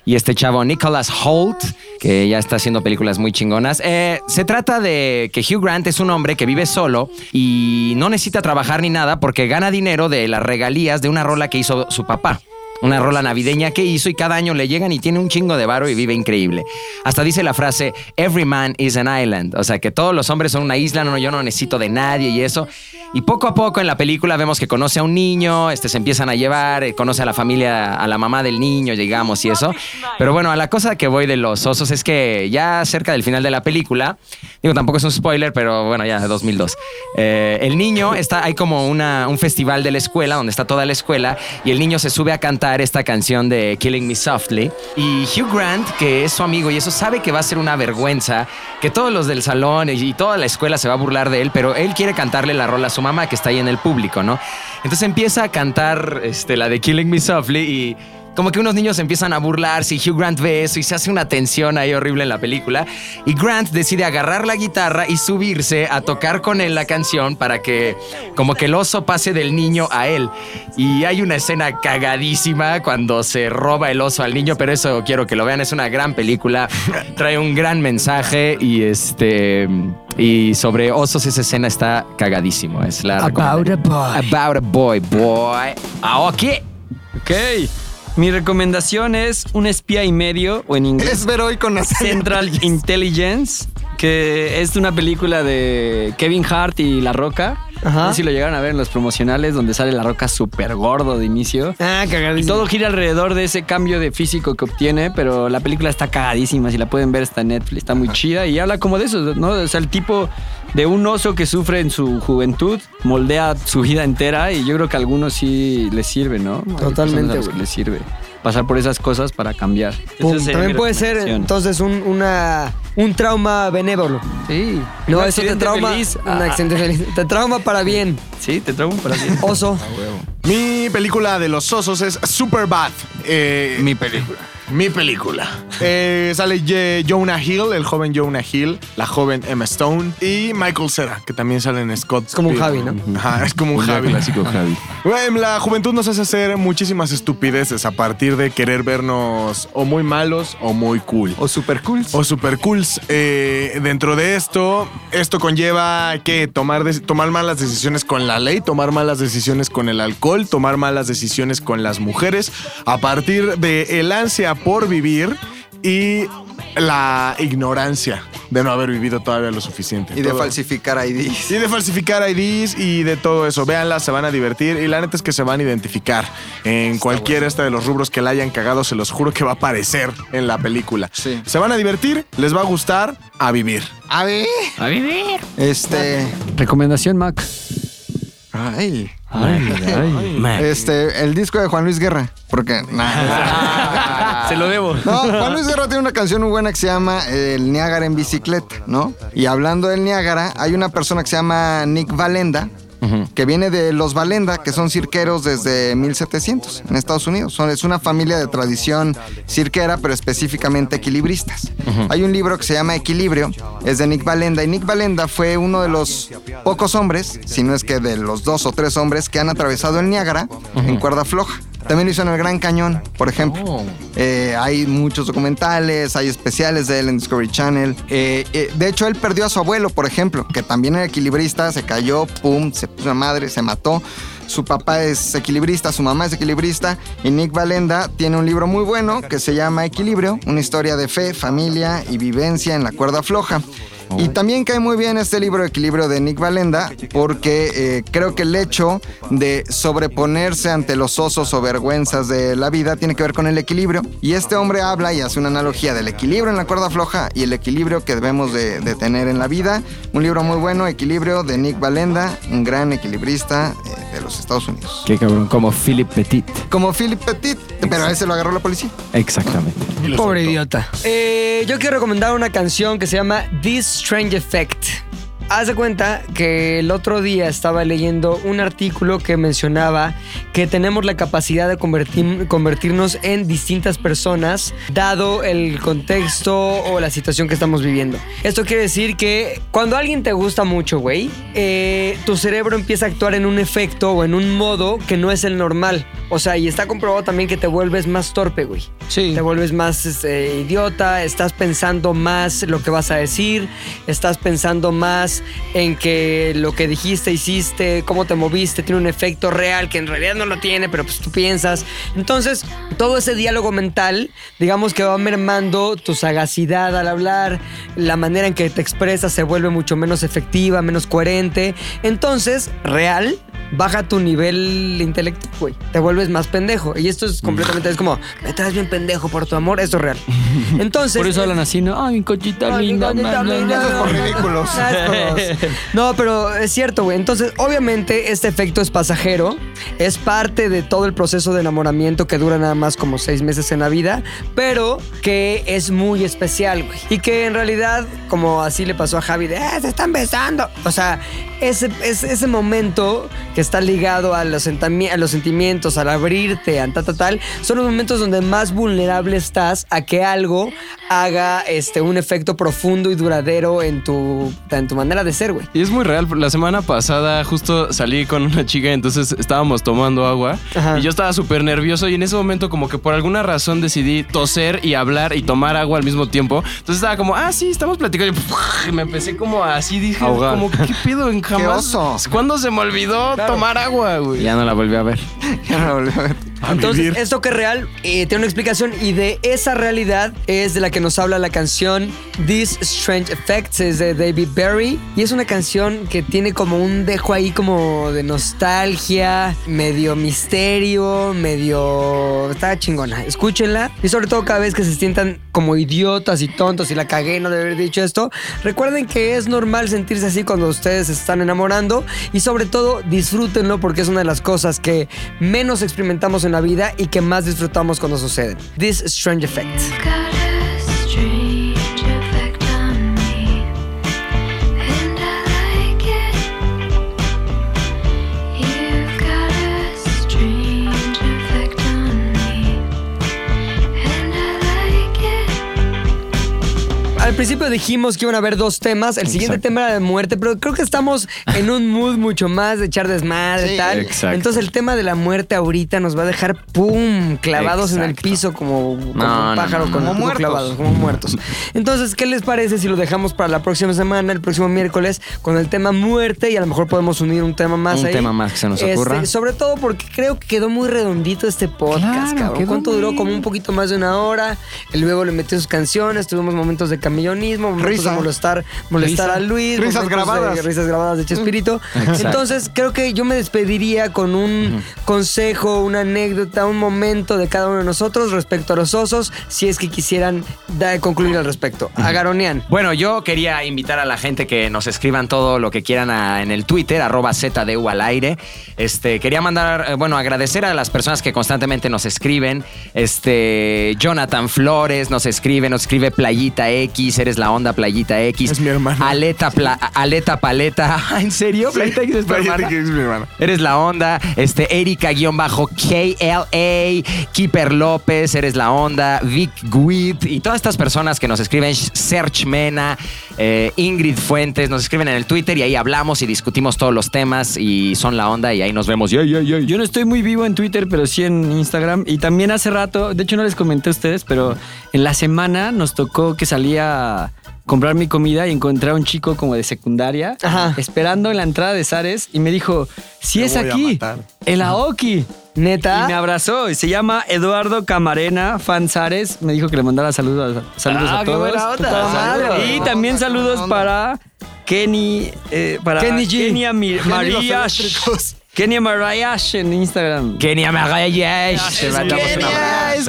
y este chavo Nicholas Hoult, que ya está haciendo películas muy chingonas. Se trata de que Hugh Grant es un hombre que vive solo y no necesita trabajar ni nada porque gana dinero de las regalías de una rola que hizo su papá. Una rola navideña que hizo y cada año le llegan y tiene un chingo de varo y vive increíble. Hasta dice la frase, every man is an island. O sea, que todos los hombres son una isla, no, yo no necesito de nadie y eso. Y poco a poco en la película vemos que conoce a un niño, se empiezan a llevar, conoce a la familia, a la mamá del niño, digamos, y eso. Pero bueno, a la cosa que voy de los osos es que ya cerca del final de la película, digo, tampoco es un spoiler, pero bueno, ya 2002. El niño está, hay como un festival de la escuela, donde está toda la escuela, y el niño se sube a cantar esta canción de Killing Me Softly y Hugh Grant, que es su amigo y eso, sabe que va a ser una vergüenza, que todos los del salón y toda la escuela se va a burlar de él, pero él quiere cantarle la rola a su mamá que está ahí en el público, ¿no? Entonces empieza a cantar la de Killing Me Softly y como que unos niños empiezan a burlarse y Hugh Grant ve eso y se hace una tensión ahí horrible en la película y Grant decide agarrar la guitarra y subirse a tocar con él la canción para que como que el oso pase del niño a él. Y hay una escena cagadísima cuando se roba el oso al niño, pero eso quiero que lo vean, es una gran película, trae un gran mensaje y y sobre osos esa escena está cagadísimo. Es la About a Boy. About a Boy, boy. Aoki. Ok. Mi recomendación es Un espía y medio, o en inglés es ver hoy con Natalia Central Intelligence, que es una película de Kevin Hart y La Roca. Ajá. No sé si lo llegaron a ver en los promocionales, donde sale La Roca súper gordo de inicio. Ah, cagadísimo. Y todo gira alrededor de ese cambio de físico que obtiene, pero la película está cagadísima. Si la pueden ver, está en Netflix, está muy chida. Y habla como de eso, ¿no? O sea, el tipo de un oso que sufre en su juventud, moldea su vida entera y yo creo que a algunos sí les sirve, ¿no? Totalmente, güey. Les sirve pasar por esas cosas para cambiar. También puede ser, entonces, un trauma benévolo. Sí. No, eso te trauma. Un accidente feliz. Te trauma para bien. Sí, te trauma para bien. Oso. Mi película de los osos es Superbad. Mi película. Sale Jonah Hill, el joven Jonah Hill, la joven Emma Stone y Michael Cera, que también sale en Scott. Es como un Javi, ¿no? Ajá, es como un Javi. Clásico Javi. Bueno, la juventud nos hace hacer muchísimas estupideces a partir de querer vernos o muy malos o muy cool. O super cool. Dentro de esto conlleva que tomar malas decisiones con la ley, tomar malas decisiones con el alcohol, tomar malas decisiones con las mujeres, a partir de el ansia por vivir y la ignorancia de no haber vivido todavía lo suficiente. Y todo. De falsificar IDs. Y de falsificar IDs y de todo eso. Véanla, se van a divertir y la neta es que se van a identificar. En cualquiera de los rubros que la hayan cagado, se los juro que va a aparecer en la película. Sí. Se van a divertir, les va a gustar, a vivir. A vivir. Recomendación, Mac. Ay. El disco de Juan Luis Guerra. Porque se lo debo. No, Juan Luis Guerra tiene una canción muy buena que se llama El Niágara en bicicleta, ¿no? Y hablando del Niágara, hay una persona que se llama Nik Wallenda, que viene de los Wallenda, que son cirqueros desde 1700 en Estados Unidos. Es una familia de tradición cirquera, pero específicamente equilibristas. Hay un libro que se llama Equilibrio, es de Nik Wallenda, y Nik Wallenda fue uno de los pocos hombres, si no es que de los 2 o 3 hombres que han atravesado el Niágara en cuerda floja. También lo hizo en el Gran Cañón, por ejemplo. Oh. Hay muchos documentales, hay especiales de él en Discovery Channel. De hecho, él perdió a su abuelo, por ejemplo, que también era equilibrista, se cayó, pum, se puso a madre, se mató. Su papá es equilibrista, su mamá es equilibrista, y Nik Wallenda tiene un libro muy bueno que se llama Equilibrio, una historia de fe, familia y vivencia en la cuerda floja. Y también cae muy bien este libro Equilibrio de Nik Wallenda, porque creo que el hecho de sobreponerse ante los osos o vergüenzas de la vida tiene que ver con el equilibrio. Y este hombre habla y hace una analogía del equilibrio en la cuerda floja y el equilibrio que debemos de tener en la vida. Un libro muy bueno, Equilibrio de Nik Wallenda, un gran equilibrista de los Estados Unidos. Qué cabrón, como Philippe Petit. Como Philippe Petit, pero a ese lo agarró la policía. Exactamente. Pobre idiota. Yo quiero recomendar una canción que se llama This Strange Effect. Haz de cuenta que el otro día estaba leyendo un artículo que mencionaba que tenemos la capacidad de convertirnos en distintas personas dado el contexto o la situación que estamos viviendo. Esto quiere decir que cuando alguien te gusta mucho, güey, tu cerebro empieza a actuar en un efecto o en un modo que no es el normal. O sea, y está comprobado también que te vuelves más torpe, güey. Sí. Te vuelves más idiota, estás pensando más lo que vas a decir, estás pensando más en que lo que dijiste, hiciste, cómo te moviste, tiene un efecto real que en realidad no lo tiene, pero pues tú piensas. Entonces, todo ese diálogo mental, digamos que va mermando tu sagacidad al hablar, la manera en que te expresas se vuelve mucho menos efectiva, menos coherente. Entonces, real, baja tu nivel intelectual, güey. Te vuelves más pendejo. Y esto es completamente, es como, me traes bien pendejo por tu amor. Esto es real. Entonces. Por eso hablan así, ¿no? Ay, mi cochita linda. Esos por ridículos. No, pero es cierto, güey. Entonces, obviamente, este efecto es pasajero. Es parte de todo el proceso de enamoramiento que dura nada más como 6 meses en la vida, pero que es muy especial, güey. Y que en realidad, como así le pasó a Javi, de, se están besando. O sea, ese momento que está ligado a los sentimientos, al abrirte, a tal, son los momentos donde más vulnerable estás a que algo haga un efecto profundo y duradero en tu manera de ser, güey. Y es muy real. La semana pasada justo salí con una chica, entonces estábamos tomando agua. Ajá. Y yo estaba súper nervioso y en ese momento como que por alguna razón decidí toser y hablar y tomar agua al mismo tiempo. Entonces estaba como, sí, estamos platicando. Y me empecé como así, dije, ahogar. Como, ¿qué pedo? Jamás. ¿Cuándo se me olvidó tomar agua, güey? Ya no la volví a ver. Entonces, vivir. Esto que es real tiene una explicación, y de esa realidad es de la que nos habla la canción This Strange Effect, es de David Bowie, y es una canción que tiene como un dejo ahí como de nostalgia, medio misterio, medio... Está chingona, escúchenla, y sobre todo cada vez que se sientan como idiotas y tontos y la cagué, no de haber dicho esto, recuerden que es normal sentirse así cuando ustedes se están enamorando, y sobre todo disfrútenlo porque es una de las cosas que menos experimentamos en la vida y que más disfrutamos cuando sucede. This Strange Effect. Al principio dijimos que iban a haber 2 temas. El siguiente tema era de muerte, pero creo que estamos en un mood mucho más de echar desmadre, sí, tal. Exacto. Entonces el tema de la muerte ahorita nos va a dejar ¡pum! Clavados en el piso como pájaros, como clavados, como muertos. Entonces, ¿qué les parece si lo dejamos para la próxima semana, el próximo miércoles, con el tema muerte? Y a lo mejor podemos unir un tema más ahí. Un tema más que se nos ocurra. Sobre todo porque creo que quedó muy redondito este podcast, cabrón. ¿Cuánto duró? Como un poquito más de 1 hora. El Bebo le metió sus canciones, tuvimos momentos de millonismo, risas, molestar a Luis, risas grabadas de Chespirito. Exacto. Entonces creo que yo me despediría con un consejo, una anécdota, un momento de cada uno de nosotros respecto a los osos, si es que quisieran concluir al respecto. Agaronian. Bueno, yo quería invitar a la gente que nos escriban todo lo que quieran en el Twitter, @ZDUalaire. Quería mandar, agradecer a las personas que constantemente nos escriben. Jonathan Flores nos escribe Playita X, X, eres la onda, Playita X. Es mi hermana. Aleta Paleta. ¿En serio? Playita X es tu hermana. Playita X es mi hermana. Eres la onda. Erika-KLA, Keeper López, eres la onda. Vic Guid y todas estas personas que nos escriben, Serge Mena, Ingrid Fuentes, nos escriben en el Twitter y ahí hablamos y discutimos todos los temas y son la onda y ahí nos vemos. Yo no estoy muy vivo en Twitter, pero sí en Instagram. Y también hace rato, de hecho no les comenté a ustedes, pero en la semana nos tocó que salía a comprar mi comida y encontré a un chico como de secundaria, ajá, esperando en la entrada de Zares y me dijo, si es aquí, el Aoki. ¿Neta? Y me abrazó y se llama Eduardo Camarena, fan Zares. Me dijo que le mandara saludos a todos. Y también saludos para Kenia Marayash en Instagram. Kenia Marayash.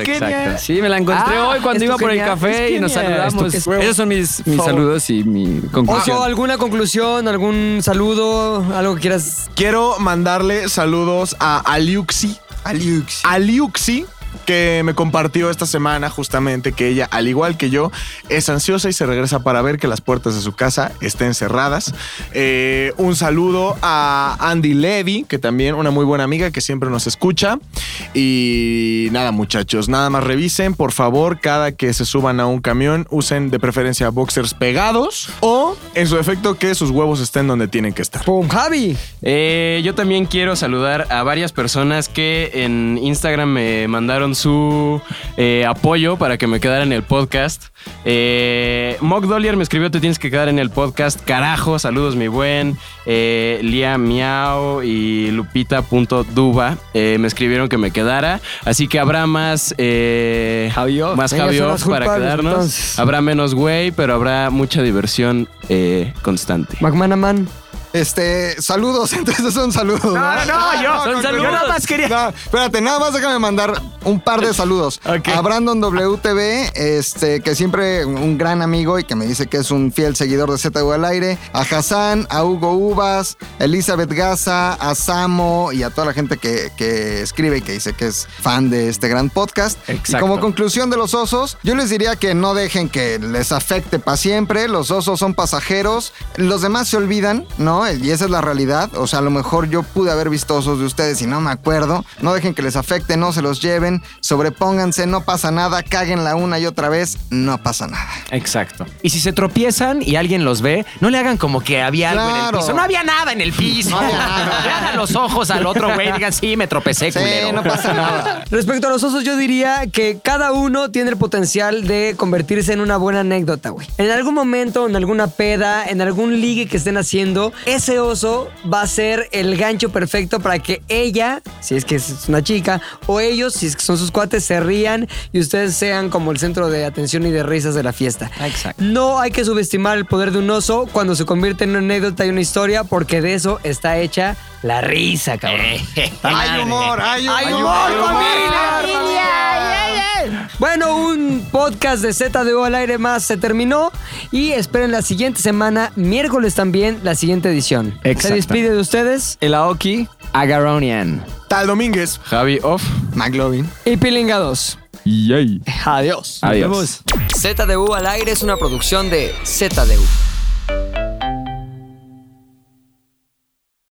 Kenia. Sí, me la encontré hoy cuando iba por el café y nos saludamos. Esos son mis saludos y mi conclusión. Ojo, ¿alguna conclusión? ¿Algún saludo? ¿Algo que quieras? Quiero mandarle saludos a Aliuxi, que me compartió esta semana justamente que ella, al igual que yo, es ansiosa y se regresa para ver que las puertas de su casa estén cerradas. Un saludo a Andy Levy, que también una muy buena amiga que siempre nos escucha. Y nada, muchachos, nada más revisen, por favor, cada que se suban a un camión, usen de preferencia boxers pegados o, en su defecto, que sus huevos estén donde tienen que estar. ¡Pum, Javi! Yo también quiero saludar a varias personas que en Instagram me mandaron su apoyo para que me quedara en el podcast. Mock Dollier me escribió, te tienes que quedar en el podcast, carajo, saludos mi buen. Lía Miao y Lupita.duba me escribieron que me quedara, así que habrá más Javioff, más Javioff para quedarnos, entonces. Habrá menos güey, pero habrá mucha diversión constante. McManaman. Saludos, entonces son saludos. No, son saludos. Yo nada más quería. No, espérate, nada más déjame mandar un par de saludos. Okay. A Brandon WTV, que siempre un gran amigo y que me dice que es un fiel seguidor de Z de U al aire. A Hassan, a Hugo Uvas, Elizabeth Gaza, a Samo y a toda la gente que escribe y que dice que es fan de este gran podcast. Exacto. Y como conclusión de los osos, yo les diría que no dejen que les afecte para siempre. Los osos son pasajeros. Los demás se olvidan, ¿no? Y esa es la realidad. O sea, a lo mejor yo pude haber visto osos de ustedes y no me acuerdo. No dejen que les afecte, no se los lleven, sobrepónganse, no pasa nada, cáguenla una y otra vez, no pasa nada. Exacto. Y si se tropiezan y alguien los ve, no le hagan como que había algo en el piso. No había nada en el piso. No hagan los ojos al otro güey y digan, sí, me tropecé, culero. Sí, no pasa nada. Respecto a los osos, yo diría que cada uno tiene el potencial de convertirse en una buena anécdota, güey. En algún momento, en alguna peda, en algún ligue que estén haciendo, ese oso va a ser el gancho perfecto para que ella, si es que es una chica, o ellos, si es que son sus cuates, se rían y ustedes sean como el centro de atención y de risas de la fiesta. Exacto. No hay que subestimar el poder de un oso cuando se convierte en una anécdota y una historia, porque de eso está hecha la risa, cabrón. ¡Hay humor, familia! Bueno, un podcast de Z de U al aire más se terminó y esperen la siguiente semana, miércoles también, la siguiente edición. Exacto. Se despide de ustedes el Aoki, Agaronian, Tal Domínguez, Javi Off, McLovin y Pilinga 2. Yay. Adiós. Nos vemos. Z de U al aire es una producción de Z de U.